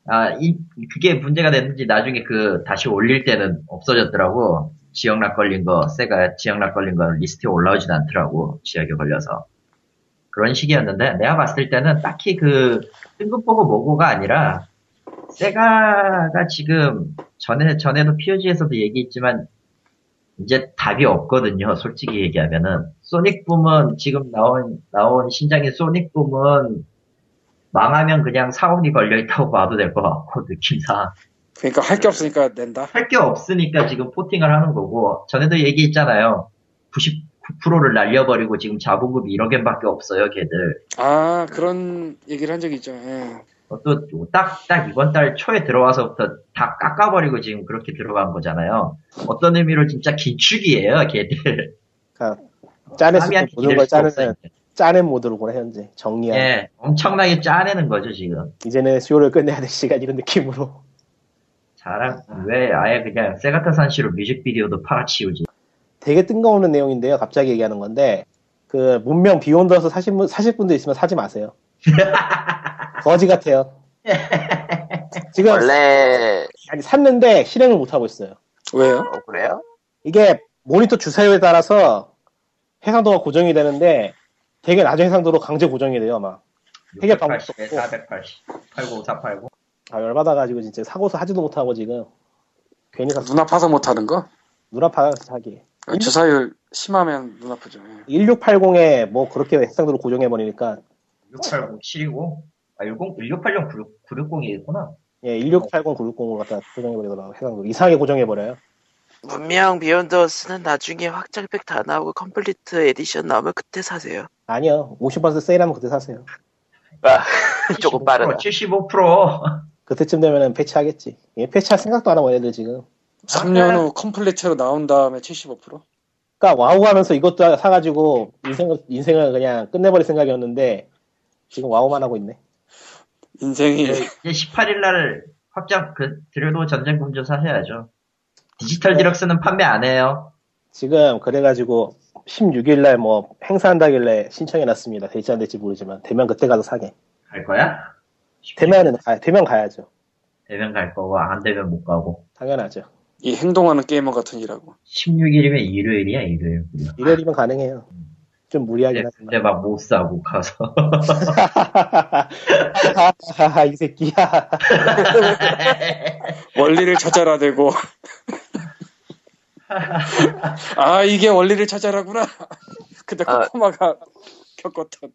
아, 이, 그게 문제가 됐는지 나중에 그 다시 올릴 때는 없어졌더라고. 지역락 걸린 거 세가 지역락 걸린 거 리스트에 올라오진 않더라고. 지역에 걸려서. 그런 식이었는데 내가 봤을 때는 딱히 그 뜬금보고 뭐고가 아니라 세가가 지금 전에, 전에도 피오지에서도 얘기했지만 이제 답이 없거든요. 솔직히 얘기하면은 소닉붐은 지금 나온 나온 신작인 소닉붐은 망하면 그냥 사옥이 걸려있다고 봐도 될 것 같고 느낌상. 그러니까 할 게 없으니까 낸다? 할 게 없으니까 지금 포팅을 하는 거고 전에도 얘기했잖아요. 구십 구 퍼센트를 날려버리고 지금 자본금이 일억 엔밖에 없어요, 걔들. 아, 그런 얘기를 한 적이 있죠. 예. 또 딱, 딱 이번 달 초에 들어와서부터 다 깎아버리고 지금 그렇게 들어간 거잖아요. 어떤 의미로 진짜 긴축이에요, 걔들. 그러니까 짜냈을 때 모든 걸 짜내는, 짜낸 모드로구나, 현재. 정리하는. 예, 엄청나게 짜내는 거죠, 지금. 이제는 수요를 끝내야 될 시간, 이런 느낌으로. 잘한, 왜 아예 그냥 세가타산시로 뮤직비디오도 팔아치우지. 되게 뜬금없는 내용인데요. 갑자기 얘기하는 건데 그 문명 비욘더서 사신 분, 사실 분도 있으면 사지 마세요. 거지 같아요. 지금 원래 아니 샀는데 실행을 못 하고 있어요. 왜요? 어, 그래요? 이게 모니터 주사율에 따라서 해상도가 고정이 되는데 되게 낮은 해상도로 강제 고정이 돼요 아마. 되게 방법도 없고. 사백팔십, 팔백팔십, 팔백팔십구, 사백팔십구. 아 열받아가지고 진짜 사고서 하지도 못하고 지금 괜히 샀어요. 눈 아파서 못하는 거? 눈 아파서 사기. 주사율 심하면 눈 아프죠. 천육백팔십에 뭐 그렇게 해상도로 고정해버리니까. 천육백팔십, 칠백이십오? 아, 천육백팔십, 구백육십이겠구나. 예, 천육백팔십, 구백육십으로 갖다 고정해버리더라고. 해상도 이상하게 고정해버려요. 문명 비욘더스는 나중에 확장팩 다 나오고 컴플리트 에디션 나오면 그때 사세요. 아니요, 오십 퍼센트 세일하면 그때 사세요. 아, 조금 빠르다. 칠십오 퍼센트. 그때쯤 되면은 패치하겠지. 예, 패치할 생각도 안 하고 얘들 지금. 삼 년 후 컴플리트로 나온 다음에 칠십오 퍼센트? 그러니까 와우 하면서 이것도 사가지고 인생을, 인생을 그냥 끝내버릴 생각이었는데 지금 와우만 하고 있네. 인생이 이제 십팔 일 날 확장 그 드려도 전쟁 금지 사셔야죠. 디지털 디럭스는 판매 안 해요. 지금 그래가지고 십육 일 날 뭐 행사한다길래 신청해놨습니다. 될지 안 될지 모르지만 대면 그때 가서 사게. 갈 거야? 대면은 아, 대면 가야죠. 대면 갈 거고 안 되면 못 가고. 당연하죠. 이 행동하는 게이머 같은 일하고. 십육 일이면 일요일이야 일요일. 일요일이면 가능해요. 좀 무리하긴 근데, 하지만. 근데 막 못 사고 가서. 이 새끼야. 원리를 찾아라 되고. 아 이게 원리를 찾아라구나. 근데 코코마가 어. 겪었던.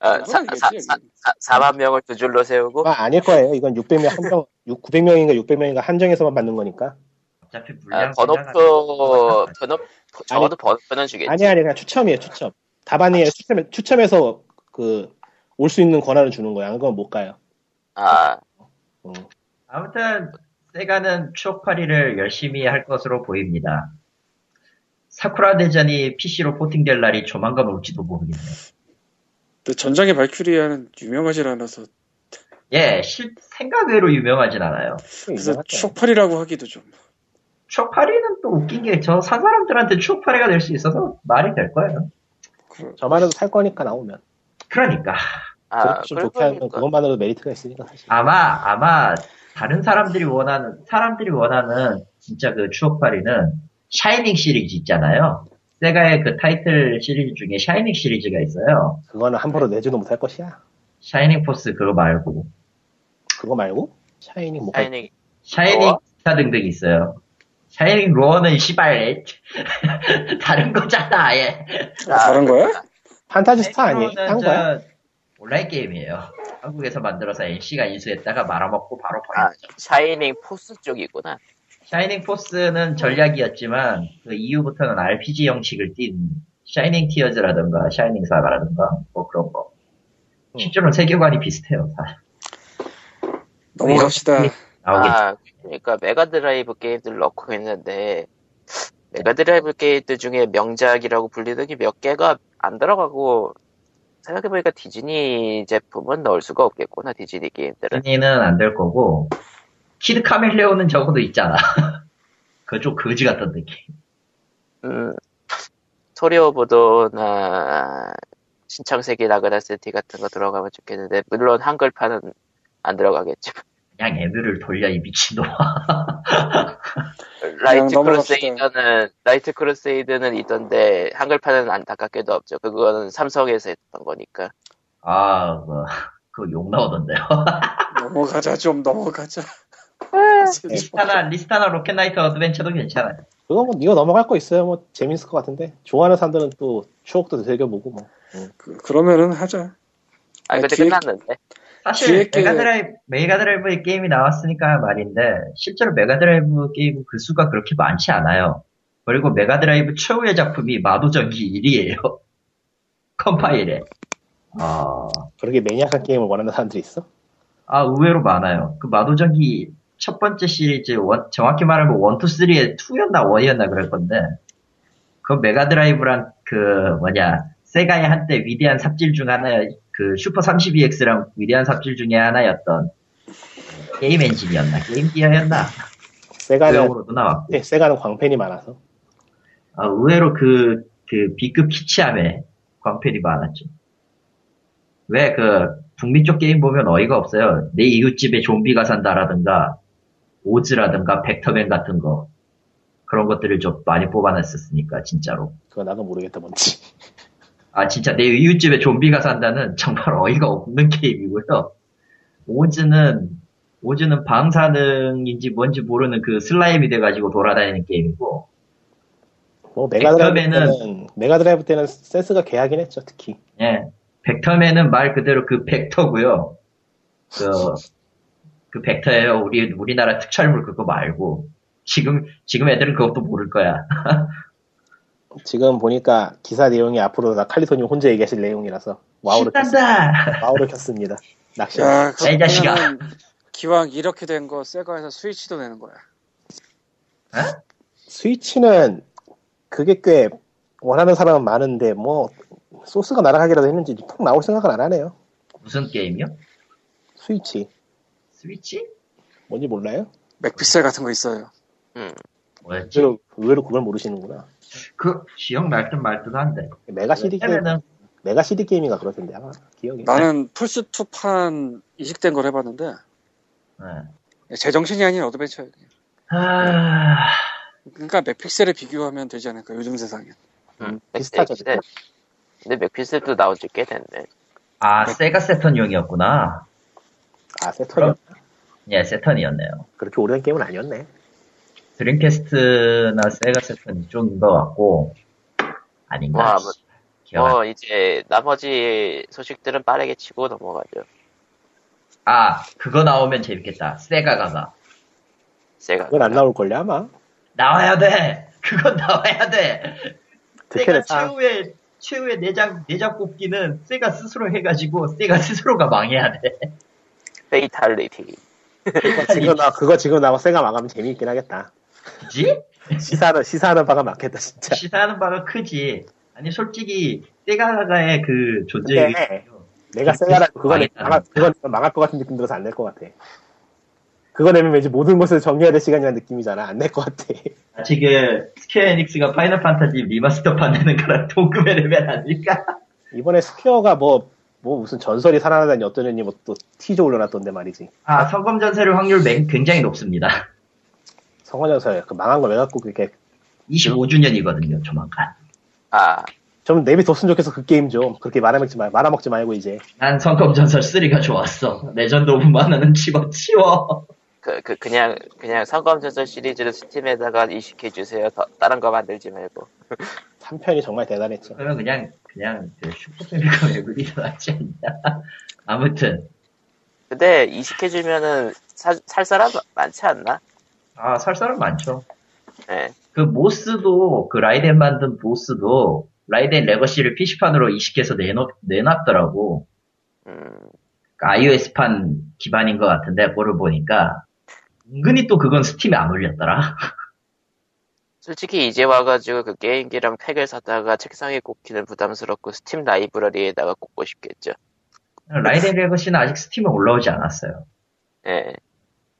아, 사, 사, 사, 사, 사만 명을 두 줄로 세우고? 아, 아닐 거예요. 이건 육백 명, 한 명, 구백 명인가 육백 명인가 한정에서만 받는 거니까. 어차피 물량 아, 번호표, 번호, 적어도 번호표는 주겠지. 아니, 아니, 그냥 추첨이에요, 추첨. 답안이에요. 아, 추첨, 추첨해서 그, 올 수 있는 권한을 주는 거야. 그건 못 가요. 아. 어. 아무튼, 세가는 추억팔이를 열심히 할 것으로 보입니다. 사쿠라 대전이 피씨로 포팅될 날이 조만간 올지도 모르겠네요. 또 전작의 발큐리아는 유명하지 않아서 예 실, 생각외로 유명하진 않아요. 그래서 추억팔이라고 하기도 좀 추억팔이는 또 웃긴 게 저 산 사람들한테 추억팔이가 될 수 있어서 말이 될 거예요. 그, 저만으로 살 거니까 나오면 그러니까 아, 좋게 하면 그것만으로도 메리트가 있으니까 사실. 아마 아마 다른 사람들이 원하는 사람들이 원하는 진짜 그 추억팔이는 샤이닝 시리즈 있잖아요. 세가의 그 타이틀 시리즈 중에 샤이닝 시리즈가 있어요. 그거는 함부로 내지도 못할 것이야. 샤이닝 포스 그거 말고. 그거 말고? 샤이닝 뭐? 샤이닝. 샤이닝 어? 스타 등등이 있어요. 샤이닝 로어는 시발 다른 거잖아 아예. 아, 다른 거야? 판타지 스타 아니에요? 딴 거야? 온라인 게임이에요. 한국에서 만들어서 엔씨가 인수했다가 말아먹고 바로 버렸죠. 아, 샤이닝 포스 쪽이구나. 샤이닝 포스는 전략이었지만 그 이후부터는 알피지 형식을 띈 샤이닝 티어즈라든가 샤이닝 사가라든가 뭐 그런 거. 음. 실제로 세계관이 비슷해요. 다. 넘어갑시다. 아, 그러니까 메가드라이브 게임들 넣고 있는데 메가드라이브 게임들 중에 명작이라고 불리던 게 몇 개가 안 들어가고 생각해보니까 디즈니 제품은 넣을 수가 없겠구나. 디즈니 게임들은. 디즈니는 안 될 거고 키드 카멜레온은 적어도 있잖아. 그쪽 거지 같던 느낌. 음, 토리오보도나 신창세기 나그나세티 같은 거 들어가면 좋겠는데 물론 한글판은 안 들어가겠죠. 그냥 애들을 돌려 이 미친놈아. 라이트 크루세이더는 라이트 크루세이드는 있던데 한글판은 안타깝게도 없죠. 그거는 삼성에서 했던 거니까. 아, 뭐, 그거 욕 나오던데요. 넘어가자 좀 넘어가자. 리스타나, 리스타나 로켓나이트 어드벤처도 괜찮아요. 그거 뭐, 이거 넘어갈 거 있어요. 뭐, 재밌을 것 같은데. 좋아하는 사람들은 또, 추억도 되새겨보고, 뭐. 응. 그, 그러면은 하자. 아, 근데 기획... 끝났는데. 사실, 기획... 메가드라이브, 메가드라이브의 게임이 나왔으니까 말인데, 실제로 메가드라이브 게임은 그 수가 그렇게 많지 않아요. 그리고 메가드라이브 최후의 작품이 마도전기 일이에요. 컴파일에. 아. 그렇게 매니악한 게임을 원하는 사람들이 있어? 아, 의외로 많아요. 그 마도전기, 첫 번째 시리즈, 원, 정확히 말하면 일, 이, 삼에 이였나 일이었나 그럴 건데, 그 메가드라이브랑 그, 뭐냐, 세가의 한때 위대한 삽질 중 하나, 그 슈퍼 삼십이 엑스랑 위대한 삽질 중에 하나였던 게임 엔진이었나, 게임 기어였나. 세가는, 네, 세가는 광팬이 많아서. 아, 의외로 그, 그 B급 키치함에 광팬이 많았죠. 왜 그 북미 쪽 게임 보면 어이가 없어요. 내 이웃집에 좀비가 산다라든가 오즈라든가 벡터맨 같은 거 그런 것들을 좀 많이 뽑아놨었으니까 진짜로. 그거 나도 모르겠다 뭔지. 아 진짜 내 이웃집에 좀비가 산다는 정말 어이가 없는 게임이고요. 오즈는 오즈는 방사능인지 뭔지 모르는 그 슬라임이 돼가지고 돌아다니는 게임이고. 뭐 메가드라이브 때는 메가드라이브 때는 센스가 개하긴 했죠 특히. 예, 벡터맨은 말 그대로 그 벡터고요. 그, 그 벡터예요. 우리 우리나라 특촬물 그거 말고. 지금 지금 애들은 그것도 모를 거야. 지금 보니까 기사 내용이 앞으로 나 칼리토님 혼자 얘기하실 내용이라서 와우를 켰습니다. 와우를 켰습니다. 낚시. 야, 이 자식아. 기왕 이렇게 된 거 세가에서 스위치도 내는 거야. 어? 스위치는 그게 꽤 원하는 사람은 많은데 뭐 소스가 날아가기라도 했는지 통 나올 생각은 안 하네요. 무슨 게임이요? 스위치. 스위치? 뭔지 몰라요? 맥픽셀 같은 거 있어요. 응. 뭐였지? 의외로, 의외로 그걸 모르시는구나. 그 기억 날듯 말듯 한데. 메가 씨디 게임. 메가 씨디 게임인가 그렇던데 아마 기억이. 나는 플스 투판 이식된 걸 해봤는데. 네. 제정신이 아닌 어드벤처예요. 아... 그러니까 맥픽셀에 비교하면 되지 않을까 요즘 세상에. 음, 비슷하죠. 근데, 근데 맥픽셀도 나온 지 꽤 됐네. 아 맥... 세가 세턴용이었구나. 아 세턴이었나? 예 세턴이었네요. 그렇게 오래된 게임은 아니었네. 드림캐스트나 세가 세턴이 좀 더 같고 아닌가. 뭐, 뭐 이제 나머지 소식들은 빠르게 치고 넘어가죠. 아 그거 나오면 재밌겠다. 세가가가. 세가. 그건 안 나올걸요 아마. 나와야 돼. 그건 나와야 돼. 세가 최후의 최후의 내장 내장 뽑기는 세가 스스로 해가지고 세가 스스로가 망해야 돼. 페이탈리티. 그거 지금 나 그거 지금 나와 세가 망하면 재미있긴 하겠다. 그지? 시사는 시사하는 바가 많겠다 진짜. 시사하는 바가 크지. 아니 솔직히 세가가의 그 존재의 내가 세가라고 그거 망할, 그건 망할 것 같은 느낌 들어서 안 낼 것 같아. 그거 내면 이제 모든 것을 정리해야 될 시간이라는 느낌이잖아. 안 낼 것 같아. 아, 지금 스퀘어 에닉스가 파이널 판타지 리마스터판 내는 거랑 동급의 레벨 아닐까? 이번에 스퀘어가 뭐, 뭐 무슨 전설이 살아나다니 어떠느니 뭐 또 티저 올려놨던데 말이지. 아, 성검전설 확률 굉장히 높습니다. 성검전설, 그 망한 걸 왜 갖고 그렇게. 이십오 주년이거든요, 조만간. 아. 좀 내비뒀으면 좋겠어 그 게임 좀. 그렇게 말아먹지 말 말아먹지 말고 이제. 난 성검전설 쓰리가 좋았어. 레전드 오브 만화는 집어치워. 그, 그 그냥 그냥 성검전설 시리즈를 스팀에다가 이식해 주세요. 더, 다른 거 만들지 말고. 삼 편이 정말 대단했죠. 그러면 그냥 그냥 그 슈퍼패미컴 외국이 더 낫지 않냐. 아무튼. 근데 이식해 주면은 살 살 사람 많지 않나? 아, 살 사람 많죠. 예. 네. 그 모스도 그 라이덴 만든 모스도. 라이덴 레거시를 피씨판으로 이식해서 내놓, 내놨더라고. 음. 아이오에스판 기반인 것 같은데, 그거를 보니까. 은근히 또 그건 스팀에 안 올렸더라. 솔직히 이제 와가지고 그 게임기랑 팩을 사다가 책상에 꽂기는 부담스럽고 스팀 라이브러리에다가 꽂고 싶겠죠. 라이덴 레거시는 아직 스팀에 올라오지 않았어요. 예. 네.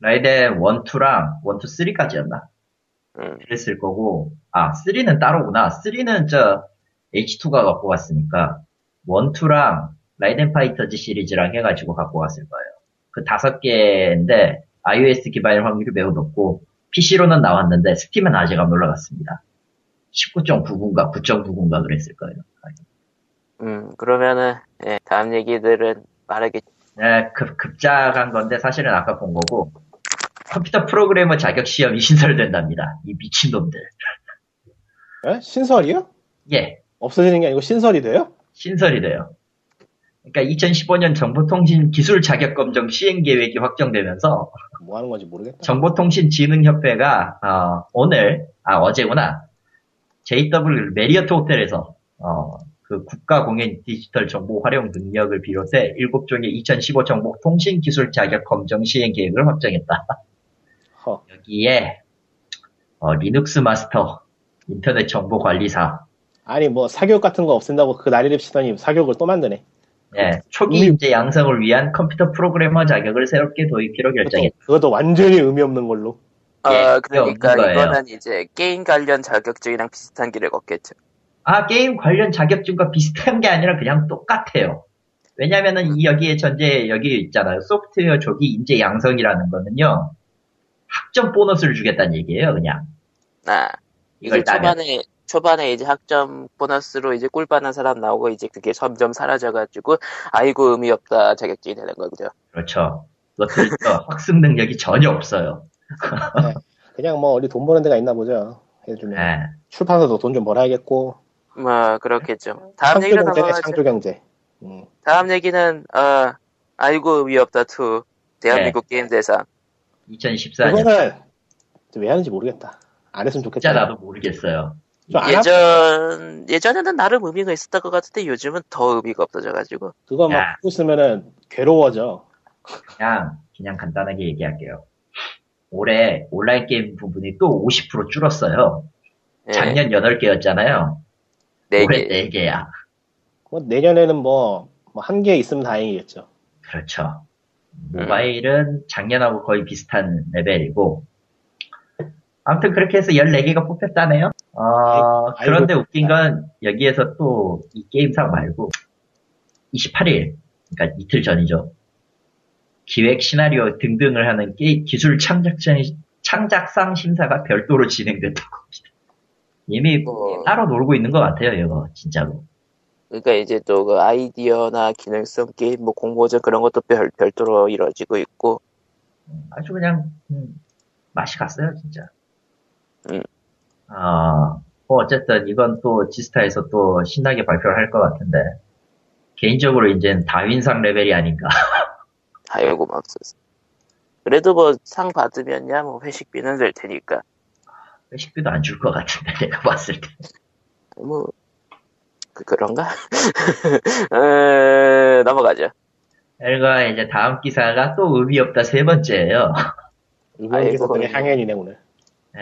라이덴 일, 이랑 일, 이, 삼까지였나? 음. 그랬을 거고. 아, 삼은 따로구나. 삼은 저, 에이치 투가 갖고 갔으니까 일, 이랑 라이덴 파이터즈 시리즈랑 해가지고 갖고 갔을 거예요. 그 다섯 개인데 iOS 기반일 확률이 매우 높고 피씨로는 나왔는데 스팀은 아직 안 올라갔습니다. 십구 점 구구인가 구 점 구구인가 그랬을 거예요. 음 그러면은 예, 다음 얘기들은 빠르게 예, 급, 급작한 건데 사실은 아까 본 거고 컴퓨터 프로그래머 자격 시험이 신설된답니다. 이 미친놈들. 에? 신설이요? 예. 없어지는 게 아니고 신설이 돼요? 신설이 돼요. 그러니까 이천십오 년 정보통신기술자격검정 시행계획이 확정되면서 뭐 하는 건지 모르겠다. 정보통신진흥협회가 어, 오늘 아 어제구나 제이더블유 메리어트 호텔에서 어, 그 국가공인 디지털 정보 활용 능력을 비롯해 일곱 종의 이천십오 정보통신기술자격검정 시행계획을 확정했다. 허. 여기에 어, 리눅스 마스터 인터넷 정보관리사 아니 뭐 사교육 같은 거 없앤다고 그 난리를 치더니 사교육을 또 만드네. 네, 초기 인재 양성을 위한 컴퓨터 프로그래머 자격을 새롭게 도입하기로 결정했다. 그것도 완전히 의미 없는 걸로. 아 예, 그러니까 이거는 이제 게임 관련 자격증이랑 비슷한 길을 걷겠죠. 아, 게임 관련 자격증과 비슷한 게 아니라 그냥 똑같아요. 왜냐면은 이 여기에 전제 여기 있잖아요. 소프트웨어 조기 인재 양성이라는 거는요. 학점 보너스를 주겠다는 얘기예요, 그냥. 아, 이걸 초반에 초반에 이제 학점 보너스로 이제 꿀빠는 사람 나오고 이제 그게 점점 사라져가지고 아이고 의미 없다 자격증이 되는 거죠. 그렇죠. 그렇죠. 학습 능력이 전혀 없어요. 네, 그냥 뭐 어디 돈 버는 데가 있나 보죠. 요즘에 네. 출판사도 돈 좀 벌어야겠고. 뭐 그렇겠죠. 다음 얘기로 넘어가죠. 창조 경제. 음. 다음 얘기는 어, 아이고 위협다 투 대한민국 네. 게임 대상 이천십사 년. 이거는 왜 하는지 모르겠다. 안 했으면 좋겠다. 진짜 나도 모르겠어요. 예전 하면... 예전에는 나름 의미가 있었던 것 같은데 요즘은 더 의미가 없어져가지고. 그거 막 보고 있으면은 괴로워져. 그냥 그냥 간단하게 얘기할게요. 올해 온라인 게임 부분이 또 오십 퍼센트 줄었어요. 네. 작년 여덟 개였잖아요. 네 개. 올해 네 개야. 뭐, 내년에는 뭐, 뭐, 한 개 있으면 다행이겠죠. 그렇죠. 모바일은 작년하고 거의 비슷한 레벨이고. 아무튼 그렇게 해서 열네 개가 뽑혔다네요. 어, 그런데 웃긴 건 여기에서 또 이 게임상 말고 이십팔 일, 그러니까 이틀 전이죠. 기획, 시나리오 등등을 하는 게 기술 창작전, 창작상 심사가 별도로 진행됐다고 합니다. 이미 뭐, 따로 놀고 있는 것 같아요, 이거, 진짜로. 그러니까 이제 또 그 아이디어나 기능성 게임, 뭐 공모전 그런 것도 별, 별도로 이루어지고 있고. 아주 그냥, 음, 맛이 갔어요, 진짜. 음. 아, 뭐 어쨌든 이건 또 지스타에서 또 신나게 발표를 할 것 같은데. 개인적으로 이제는 다윈상 레벨이 아닌가. 아이고, 맙소사. 그래도 뭐 상 받으면야 뭐 회식비는 될 테니까. 회식비도 안 줄 것 같은데, 내가 봤을 때. 뭐. 그, 그런가? 어, 넘어가죠. 그리고 이제 다음 기사가 또 의미 없다 세 번째예요. 이번 기사 되게 향연이네, 오늘. 네.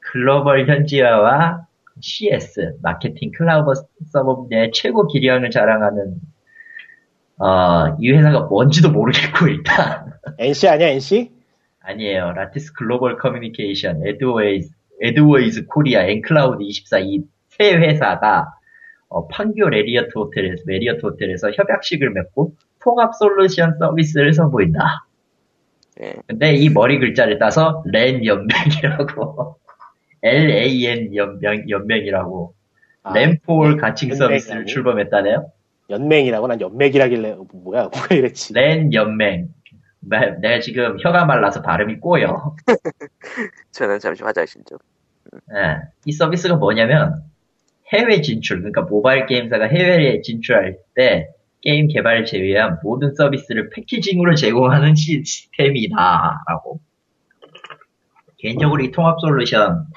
글로벌 현지화와 씨에스, 마케팅 클라우드 서버 내 최고 기량을 자랑하는, 어, 이 회사가 뭔지도 모르겠고, 일단. 엔씨 아니야, 엔씨? 아니에요. 라티스 글로벌 커뮤니케이션, 에드웨이즈, 에드웨이즈 코리아, 엔클라우드 이십사, 이 세 회사가 어, 판교 레리어트 호텔에서, 메리어트 호텔에서 협약식을 맺고 통합 솔루션 서비스를 선보인다. 네. 근데 이 머리 글자를 따서 랜 연맹이라고 엘 에이 엔 연맹, 연맹이라고 아, 랜폴 가칭 연맹, 서비스를 연맹? 출범했다네요. 연맹이라고? 난 연맥이라길래 뭐야? 왜 이랬지? 랜 연맹. 나, 내가 지금 혀가 말라서 발음이 꼬여. 저는 잠시 화장실 좀. 네. 이 서비스가 뭐냐면 해외 진출, 그러니까 모바일 게임사가 해외에 진출할 때 게임 개발을 제외한 모든 서비스를 패키징으로 제공하는 시스템이다라고. 개인적으로 이 통합 솔루션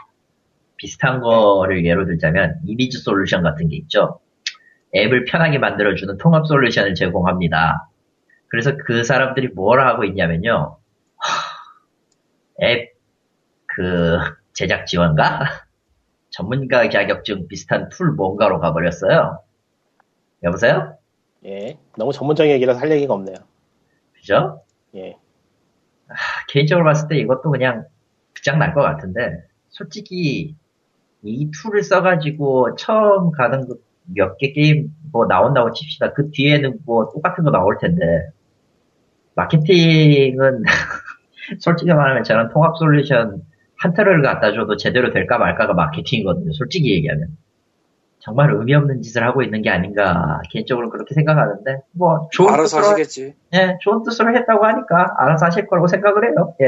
비슷한 거를 예로 들자면 이미지 솔루션 같은 게 있죠. 앱을 편하게 만들어주는 통합 솔루션을 제공합니다. 그래서 그 사람들이 뭘 하고 있냐면요. 앱 그 제작 지원가? 전문가 자격증 비슷한 툴 뭔가로 가버렸어요. 여보세요? 예. 너무 전문적인 얘기라서 할 얘기가 없네요. 그죠? 예. 아, 개인적으로 봤을 때 이것도 그냥 극장 날 것 같은데, 솔직히 이 툴을 써가지고 처음 가는 몇 개 게임 뭐 나온다고 칩시다. 그 뒤에는 뭐 똑같은 거 나올 텐데, 마케팅은 솔직히 말하면 저는 통합 솔루션 한 틀을 갖다 줘도 제대로 될까 말까가 마케팅이거든요. 솔직히 얘기하면. 정말 의미 없는 짓을 하고 있는 게 아닌가, 개인적으로 그렇게 생각하는데, 뭐, 좋은 알아서 뜻으로, 하시겠지. 예, 좋은 뜻으로 했다고 하니까, 알아서 하실 거라고 생각을 해요, 예.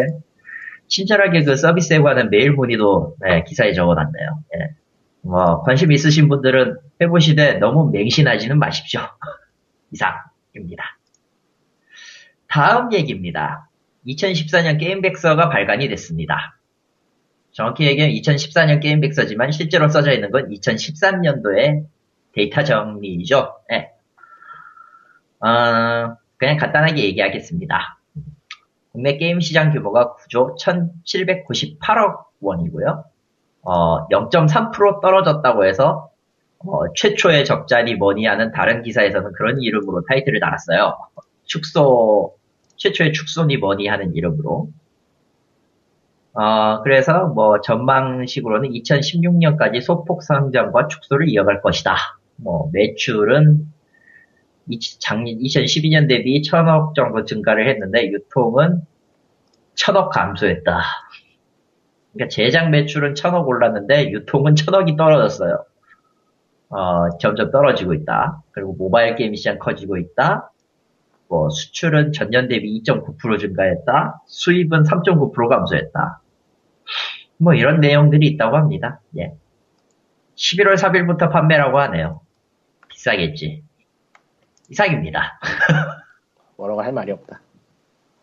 친절하게 그 서비스에 관한 메일 문의도, 예, 기사에 적어 놨네요, 예. 뭐, 관심 있으신 분들은 해보시되 너무 맹신하지는 마십시오. 이상입니다. 다음 얘기입니다. 이천십사 년 게임백서가 발간이 됐습니다. 정확히 얘기하면 이천십사 년 게임백서지만 실제로 써져 있는 건 이천십삼 년도의 데이터 정리이죠. 네. 어, 그냥 간단하게 얘기하겠습니다. 국내 게임 시장 규모가 구조 천칠백구십팔억 원이고요. 어, 영 점 삼 퍼센트 떨어졌다고 해서 어, 최초의 적자니 뭐니 하는 다른 기사에서는 그런 이름으로 타이틀을 달았어요. 축소, 최초의 축소니 뭐니 하는 이름으로. 어, 그래서 뭐 전망식으로는 이천십육 년까지 소폭 성장과 축소를 이어갈 것이다. 뭐 매출은 이천십이 년 대비 천억 정도 증가를 했는데 유통은 천억 감소했다. 그러니까 제작 매출은 천억 올랐는데 유통은 천억이 떨어졌어요. 어, 점점 떨어지고 있다. 그리고 모바일 게임 시장 커지고 있다. 뭐 수출은 전년 대비 이 점 구 퍼센트 증가했다. 수입은 삼 점 구 퍼센트 감소했다. 뭐 이런 내용들이 있다고 합니다. 예. 십일월 삼일부터 판매라고 하네요. 비싸겠지. 이상입니다. 뭐라고 할 말이 없다.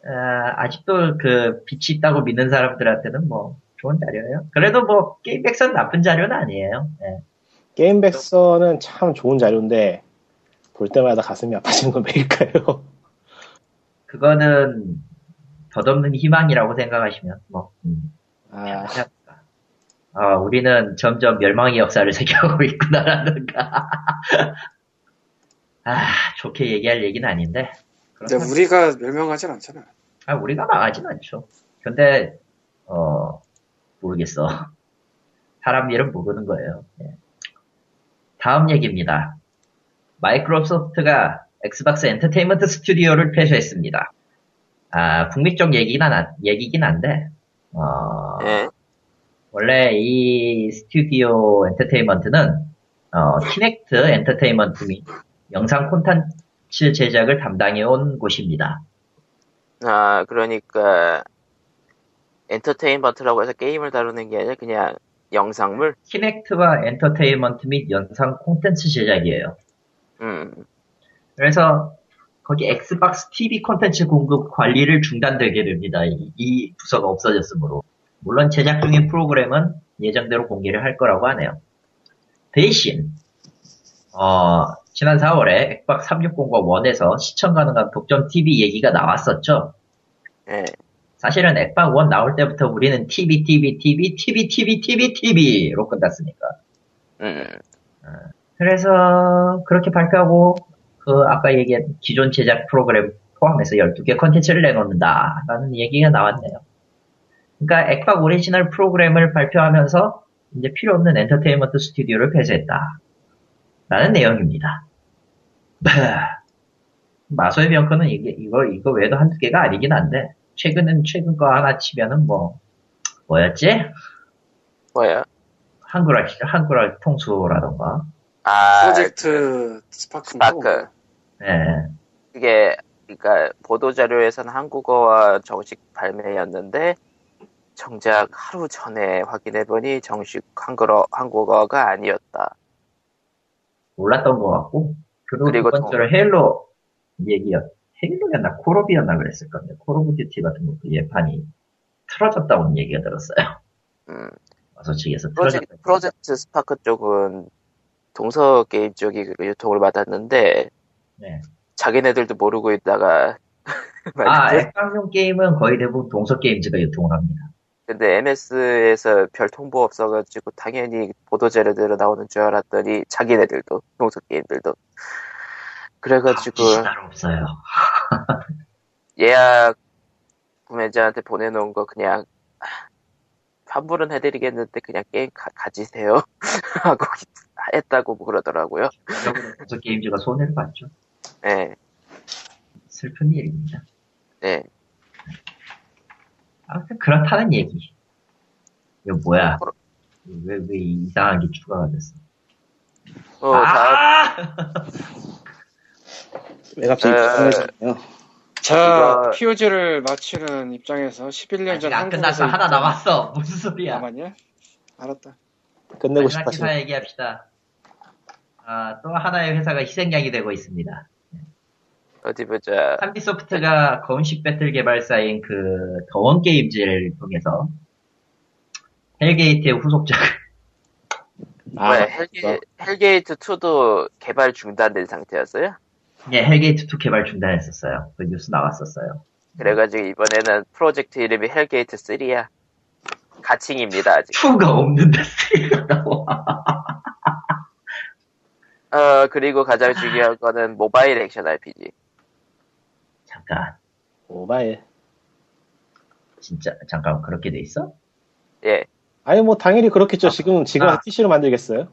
아, 아직도 그 빛이 있다고 믿는 사람들한테는 뭐 좋은 자료예요. 그래도 뭐 게임백서는 나쁜 자료는 아니에요. 예. 게임백서는 참 좋은 자료인데 볼 때마다 가슴이 아파지는 건 왜일까요? 그거는 덧없는 희망이라고 생각하시면 뭐. 음. 아. 아, 우리는 점점 멸망의 역사를 새겨가고 있구나라든가. 아, 좋게 얘기할 얘기는 아닌데. 근데 우리가 멸망하진 않잖아. 아, 우리가 망하진 않죠. 근데 어 모르겠어. 사람 일은 모르는 거예요. 네. 다음 얘기입니다. 마이크로소프트가 엑스박스 엔터테인먼트 스튜디오를 폐쇄했습니다. 아, 국립적 얘기긴, 한, 얘기긴 한데, 어, 네. 원래 이 스튜디오 엔터테인먼트는, 어, 키넥트 엔터테인먼트 및 영상 콘텐츠 제작을 담당해온 곳입니다. 아, 그러니까, 엔터테인먼트라고 해서 게임을 다루는 게 아니라 그냥 영상물? 키넥트와 엔터테인먼트 및 영상 콘텐츠 제작이에요. 음. 그래서 거기 엑스박스 티비 콘텐츠 공급 관리를 중단되게 됩니다. 이, 이 부서가 없어졌으므로. 물론 제작 중인 프로그램은 예정대로 공개를 할 거라고 하네요. 대신 어, 지난 사월에 엑박스 삼백육십과 원에서 시청 가능한 독점 티비 얘기가 나왔었죠. 네. 사실은 엑박 원 나올 때부터 우리는 TV, TV, TV, TV, TV, TV, TV로 끝났으니까. 음. 어. 그래서 그렇게 발표하고 그 아까 얘기한 기존 제작 프로그램 포함해서 열두 개 컨텐츠를 내놓는다 라는 얘기가 나왔네요. 그러니까 엑박 오리지널 프로그램을 발표하면서 이제 필요 없는 엔터테인먼트 스튜디오를 폐쇄했다 라는 내용입니다. 마소의 병크는 이게, 이거, 이거 외에도 한두 개가 아니긴 한데 최근은 최근 거 하나 치면은 뭐 뭐였지? 뭐야? 한글화, 한글화 통수라던가 아, 프로젝트 스파크. 스파크. 네. 그게 그러니까 보도 자료에서는 한국어와 정식 발매였는데 정작 하루 전에 확인해 보니 정식 한글어 한국어가 아니었다. 몰랐던 것 같고 그리고, 그리고 두 번째로 정... 헤일로 얘기였. 헤일로였나 콜오브였나 그랬을 겁니다. 콜 오브 듀티 같은 거 그 예판이 틀어졌다고 얘기가 들었어요. 음. 솔직히서 프로젝트, 프로젝트 스파크 쪽은 동서 게임 쪽이 유통을 받았는데, 네. 자기네들도 모르고 있다가. 아, 액방용 게임은 거의 대부분 동서 게임즈가 유통을 합니다. 근데 엠에스에서 별 통보 없어가지고 당연히 보도자료대로 나오는 줄 알았더니 자기네들도 동서 게임들도 그래가지고 따로 없어요. 예약 구매자한테 보내놓은 거 그냥. 환불은 해드리겠는데 그냥 게임 가, 가지세요 하고 했다고 뭐 그러더라고요. 그래서 게임즈가 손해를 봤죠. 네. 슬픈 일입니다. 네. 아무튼 그렇다는 얘기. 이거 뭐야? 왜, 왜 이상한 게 추가가 됐어? 어, 아! 왜 갑자기 이상해졌네요. 자, 피오지를 마치는 입장에서 십일 년 전 안 끝났어. 하나 남았어. 무슨 소리야. 남았냐? 알았다. 끝내고 싶었어. 마지막 기사 얘기합시다. 아, 또 하나의 회사가 희생양이 되고 있습니다. 어디 보자. 한빛소프트가 거운식 배틀 개발사인 그 더원 게임즈를 통해서 헬게이트의 후속작을 아, 아, 헬게, 헬게이트 이도 개발 중단된 상태였어요? 예, 헬게이트 이 개발 중단했었어요. 그 뉴스 나왔었어요. 그래가지고 이번에는 프로젝트 이름이 헬게이트 삼이야. 가칭입니다, 아직. 이가 없는데 삼이 나와. 어, 그리고 가장 중요한 거는 모바일 액션 알피지. 잠깐. 모바일. 진짜, 잠깐, 그렇게 돼 있어? 예. 아니 뭐 당연히 그렇겠죠. 지금 지금 아. 피씨로 만들겠어요?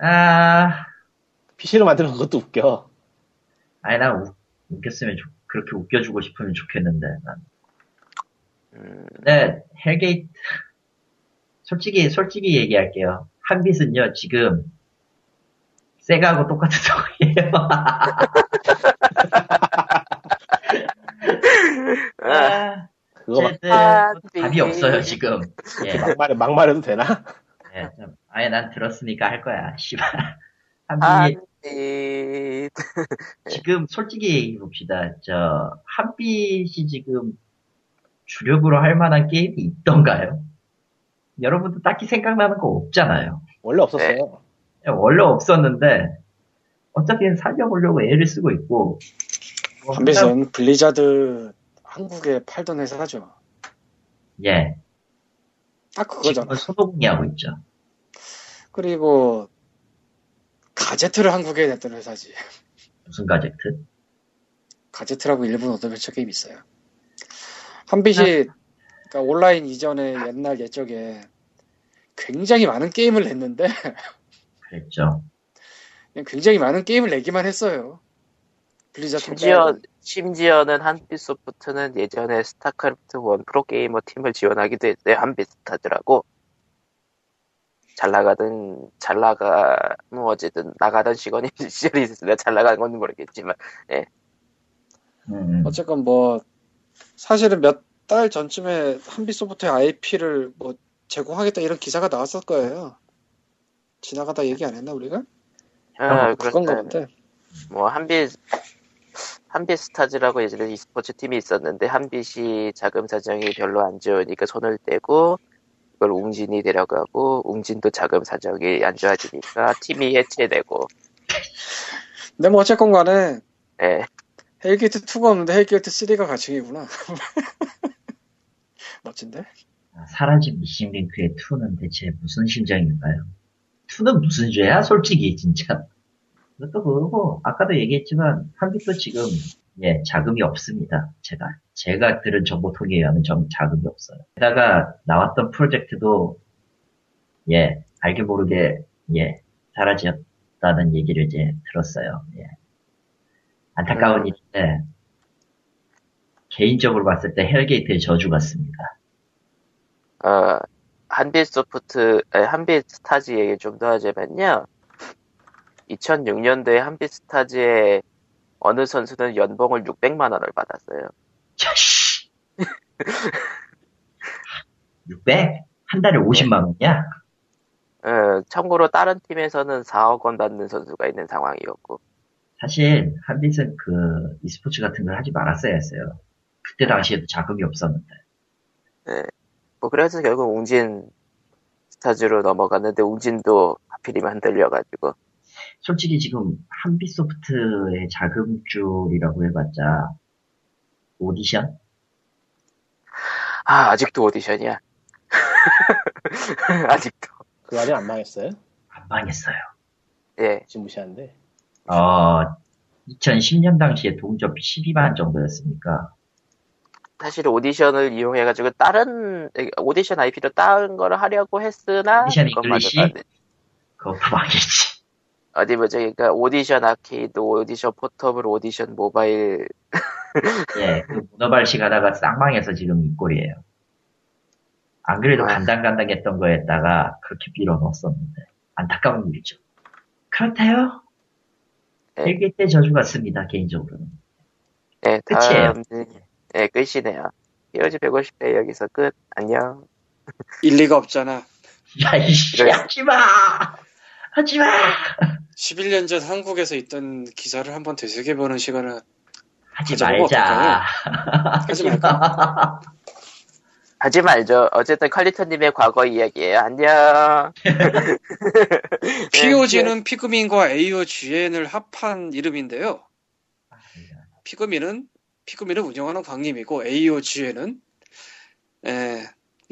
아 피씨로 만드는 것도 웃겨. 아니 난 웃, 웃겼으면 좋, 그렇게 웃겨주고 싶으면 좋겠는데 난. 음... 네 헬게이트 솔직히 솔직히 얘기할게요. 한빛은요 지금 세가하고 똑같은 상황이에요. 아, 그거 어쨌든 아, 답이 없어요 지금. 예. 막말해 막말해도 되나? 예, 좀, 아예 난 들었으니까 할 거야. 씨발. 한빛. 한빛. 지금 솔직히 얘기해 봅시다. 저 한빛이 지금 주력으로 할 만한 게임이 있던가요? 여러분도 딱히 생각나는 거 없잖아요. 원래 없었어요. 예, 원래 없었는데 어차피 살려보려고 애를 쓰고 있고. 뭐 한빛은 그냥... 블리자드 한국에 팔던 회사죠. 예. 딱 그거잖아. 소독이 하고 있죠. 그리고 가제트를 한국에 냈던 회사지. 무슨 가제트? 가제트라고 일본 어드벤처 게임 있어요. 한빛이 아. 그러니까 온라인 이전에 아. 옛날 옛적에 굉장히 많은 게임을 냈는데. 그랬죠. 굉장히 많은 게임을 내기만 했어요. 블리자드 심지어, 심지어는 한빛소프트는 예전에 스타크래프트 원 프로게이머 팀을 지원하기도 했어요. 한빛스타즈라고. 잘 나가든, 잘 나가, 뭐 어쨌든 나가던 시간이 시절이 있으니까 잘 나가는 건 모르겠지만, 예. 음. 어쨌건 뭐, 사실은 몇 달 전쯤에 한빛소프트의 아이피를 뭐 제공하겠다 이런 기사가 나왔을 거예요. 지나가다 얘기 안 했나, 우리가? 아, 뭐 그런가 본데. 뭐, 한빛, 한빛스타즈라고 예전에 e스포츠 팀이 있었는데 한빛이 자금 사정이 별로 안 좋으니까 손을 떼고 그걸 웅진이 데려가고 웅진도 자금 사정이 안 좋아지니까 팀이 해체되고. 근데 뭐 어쨌건 간에 네. 헬게이트 투가 없는데 헬게이트 쓰리가 가칭이구나. 멋진데? 사라진 미싱링크의 투는 대체 무슨 심정일까요? 투는 무슨 죄야 솔직히 진짜. 그것도 그러고 아까도 얘기했지만 한빛도 지금 예 자금이 없습니다. 제가 제가 들은 정보통에 의하면 정 자금이 없어요. 게다가 나왔던 프로젝트도 예 알게 모르게 예 사라졌다는 얘기를 이제 들었어요. 예 안타까운 음. 일인데 개인적으로 봤을 때 헬게이트의 저주 같습니다. 어 한빛소프트 한빛스타즈 얘기 좀 더 하자면요. 이천육 년도에 한빛스타즈의 어느 선수는 연봉을 육백만 원을 받았어요. 자씨! 육백? 한 달에 오십만 원이야? 어, 참고로 다른 팀에서는 사억 원 받는 선수가 있는 상황이었고. 사실 한빛은 그 e스포츠 같은 걸 하지 말았어야 했어요. 그때 당시에도 자금이 없었는데. 네. 뭐 그래서 결국 웅진 스타즈로 넘어갔는데 웅진도 하필이면 흔들려가지고. 솔직히 지금 한빛소프트의 자금줄이라고 해봤자 오디션? 아 아직도 오디션이야. 아직도. 그 아직 안 망했어요? 안 망했어요. 예. 지금 무시한데. 어 이천십 년 당시에 동접 십이만 정도였으니까. 사실 오디션을 이용해가지고 다른 오디션 아이피로 다른 걸 하려고 했으나. 오디션 잉글리시? 그것도 망했지. 어디 보자. 그러니까 오디션 아케이드, 오디션 포터블, 오디션 모바일. 예, 그 문어발식 하다가 쌍망해서 지금 이 꼴이에요. 안 그래도 간당간당했던 거에다가 그렇게 밀어넣었었는데 안타까운 일이죠. 그렇대요. 헬게이트의 네. 저주 같습니다. 개인적으로는. 네, 끝이에요. 네, 끝이네요. 히어로즈 백오십 회 여기서 끝. 안녕. 일리가 없잖아. 야, 이씨, 하지마! 하지마! 십일 년 전 한국에서 있던 기사를 한번 되새겨보는 시간을 하지 말자. 하지 말까? 하지 말죠. 어쨌든 칼리터님의 과거 이야기예요. 안녕. 피오지는 피그민과 에이오지엔을 합한 이름인데요. 피그민은 피그민을 운영하는 광님이고 에이오지엔은 에,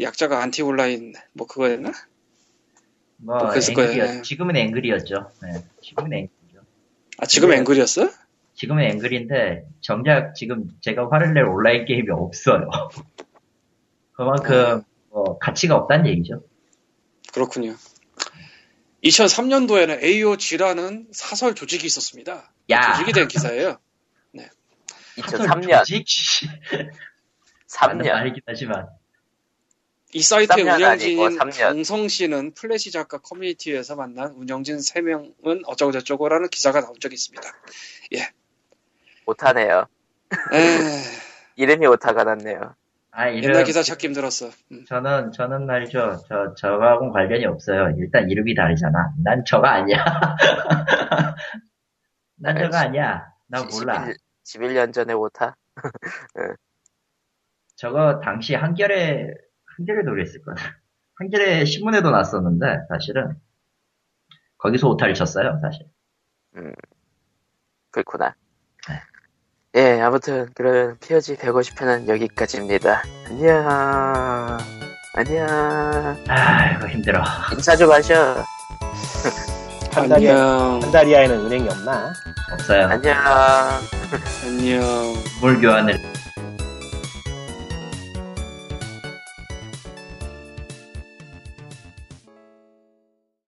약자가 안티온라인 뭐 그거였나? 뭐, 뭐 앵그리였, 지금은 앵그리였죠. 네, 지금은 앵그리죠. 아, 지금 앵그리였어? 지금은 앵그리인데, 정작 지금 제가 화를 낼 온라인 게임이 없어요. 그만큼, 어. 뭐, 어, 가치가 없다는 얘기죠. 그렇군요. 이천삼 년도에는 에이오지라는 사설 조직이 있었습니다. 야. 조직이 된 기사예요. 네. 이천삼 년. 조직? 삼 년. 말이긴 하지만. 이 사이트의 운영진인 강성씨는 플래시 작가 커뮤니티에서 만난 운영진 세 명은 어쩌고저쩌고라는 기사가 나온 적이 있습니다. 예. 오타네요. 이름이 오타가 났네요. 아, 이름, 옛날 기사 찾기 힘들었어. 음. 저는, 저는 말이죠. 저, 저하고는 관련이 없어요. 일단 이름이 다르잖아. 난 저가 아니야. 난 저가 아니야. 난 몰라. 십일 년 전에 오타? 응. 저거 당시 한겨레, 한겨레 노래했을 거야. 한겨레 신문에도 났었는데, 사실은. 거기서 오타를 쳤어요, 사실. 음. 그렇구나. 네. 예, 아무튼 그런 피어지 백오십 회는 여기까지입니다. 안녕. 안녕. 아이고 힘들어. 인사 좀 하셔. 한달이야. 한달이야에는 은행이 없나? 없어요. 안녕. 안녕. 물 교환을.